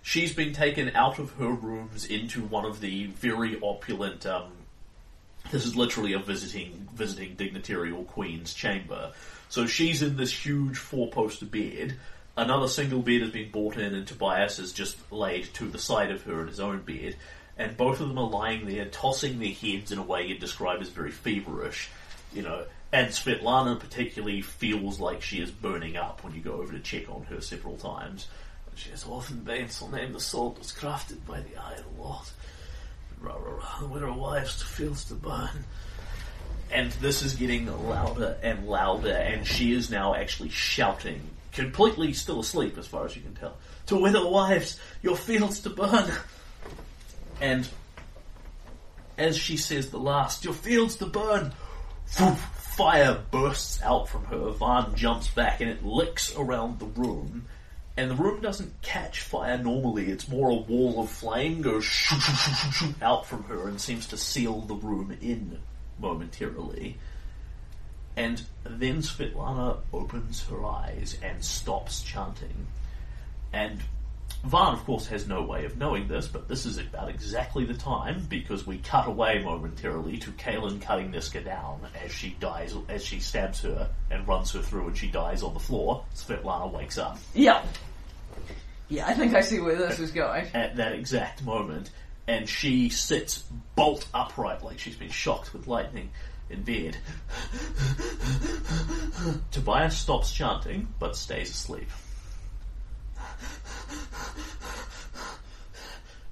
she's been taken out of her rooms into one of the very opulent. This is literally a visiting dignitary or queen's chamber. So she's in this huge 4-poster bed. Another single bed has been brought in and Tobias is just laid to the side of her in his own bed. And both of them are lying there, tossing their heads in a way you'd describe as very feverish. You know, and Svetlana particularly feels like she is burning up when you go over to check on her several times. And she says, Orphanbane shall name the salt was crafted by the Eye of the Lord. Rah, rah, rah, where are wives to fields to burn? And this is getting louder and louder, and she is now actually shouting, completely still asleep as far as you can tell, to wither wives, your fields to burn. And as she says the last, your fields to burn, fire bursts out from her. Vaan jumps back and it licks around the room. And the room doesn't catch fire normally. It's more a wall of flame goes out from her and seems to seal the room in momentarily. And then Svetlana opens her eyes and stops chanting. And Vaan, of course, has no way of knowing this, but this is about exactly the time because we cut away momentarily to Kaelan cutting Niska down as she dies, as she stabs her and runs her through and she dies on the floor. Svetlana wakes up. Yeah. Yeah, I think I see where this is going. At that exact moment. And she sits bolt upright like she's been shocked with lightning in bed. Tobias stops chanting, but stays asleep.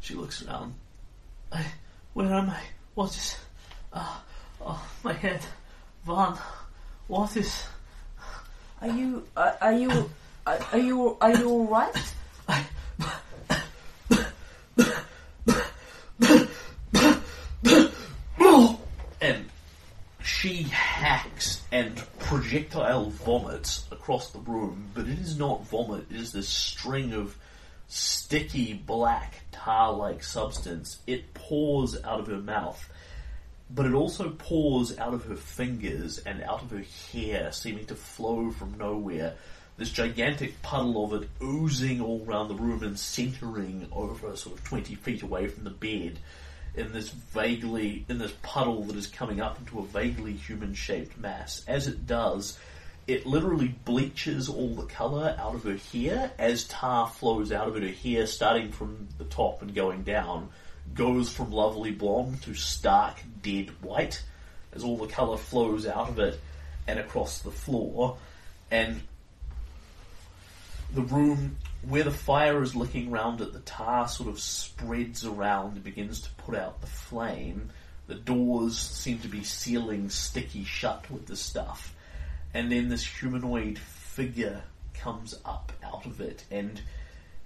She looks around. Where am I? What is... oh, my head. Vaan, what is... Are you alright? And she hacks and projectile vomits across the room, but it is not vomit, it is this string of sticky black tar-like substance. It pours out of her mouth but it also pours out of her fingers and out of her hair, seeming to flow from nowhere. This gigantic puddle of it oozing all around the room and centering over sort of 20 feet away from the bed in this puddle that is coming up into a vaguely human-shaped mass. As it does, it literally bleaches all the colour out of her hair as tar flows out of it. Her hair, starting from the top and going down, goes from lovely blonde to stark dead white as all the colour flows out of it and across the floor. And the room where the fire is licking round it, the tar sort of spreads around and begins to put out the flame. The doors seem to be sealing sticky shut with the stuff. And then this humanoid figure comes up out of it, and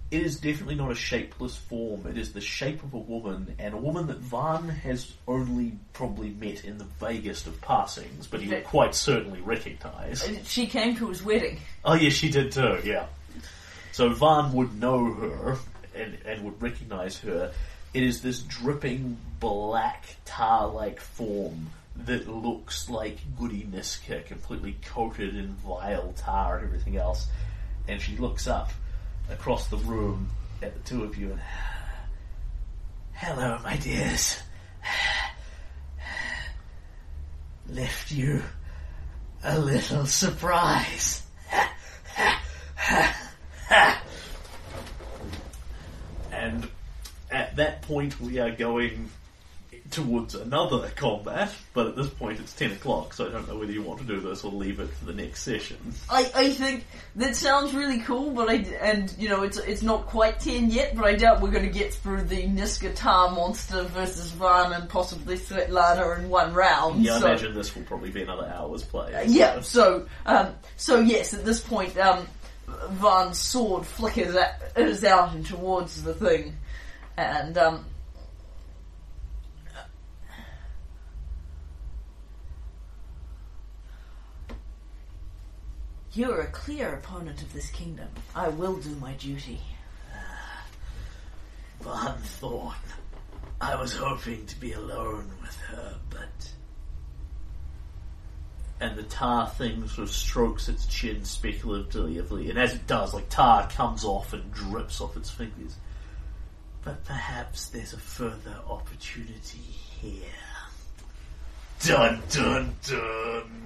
it is definitely not a shapeless form. It is the shape of a woman, and a woman that Vaan has only probably met in the vaguest of passings, but he would quite certainly recognise. She came to his wedding. Oh, yes, she did too, yeah. So Vaan would know her and would recognise her. It is this dripping, black, tar-like form that looks like Goody Niska, completely coated in vile tar and everything else. And she looks up across the room at the two of you and, "Hello, my dears. Left you a little surprise." And at that point we are going towards another combat, but at this point it's 10 o'clock, so I don't know whether you want to do this or leave it for the next session. I think that sounds really cool, but it's not quite 10 yet, but I doubt we're going to get through the Niska tar monster versus Vaan and possibly Svetlana in one round. Yeah, I imagine this will probably be another hour's play. So yes, at this point Vaughn's sword flickers out and towards the thing, and "You're a clear opponent of this kingdom. I will do my duty." "Vaan Thorn, I was hoping to be alone with her, but..." And the tar thing sort of strokes its chin speculatively, and as it does, like, tar comes off and drips off its fingers. "But perhaps there's a further opportunity here." Dun dun dun!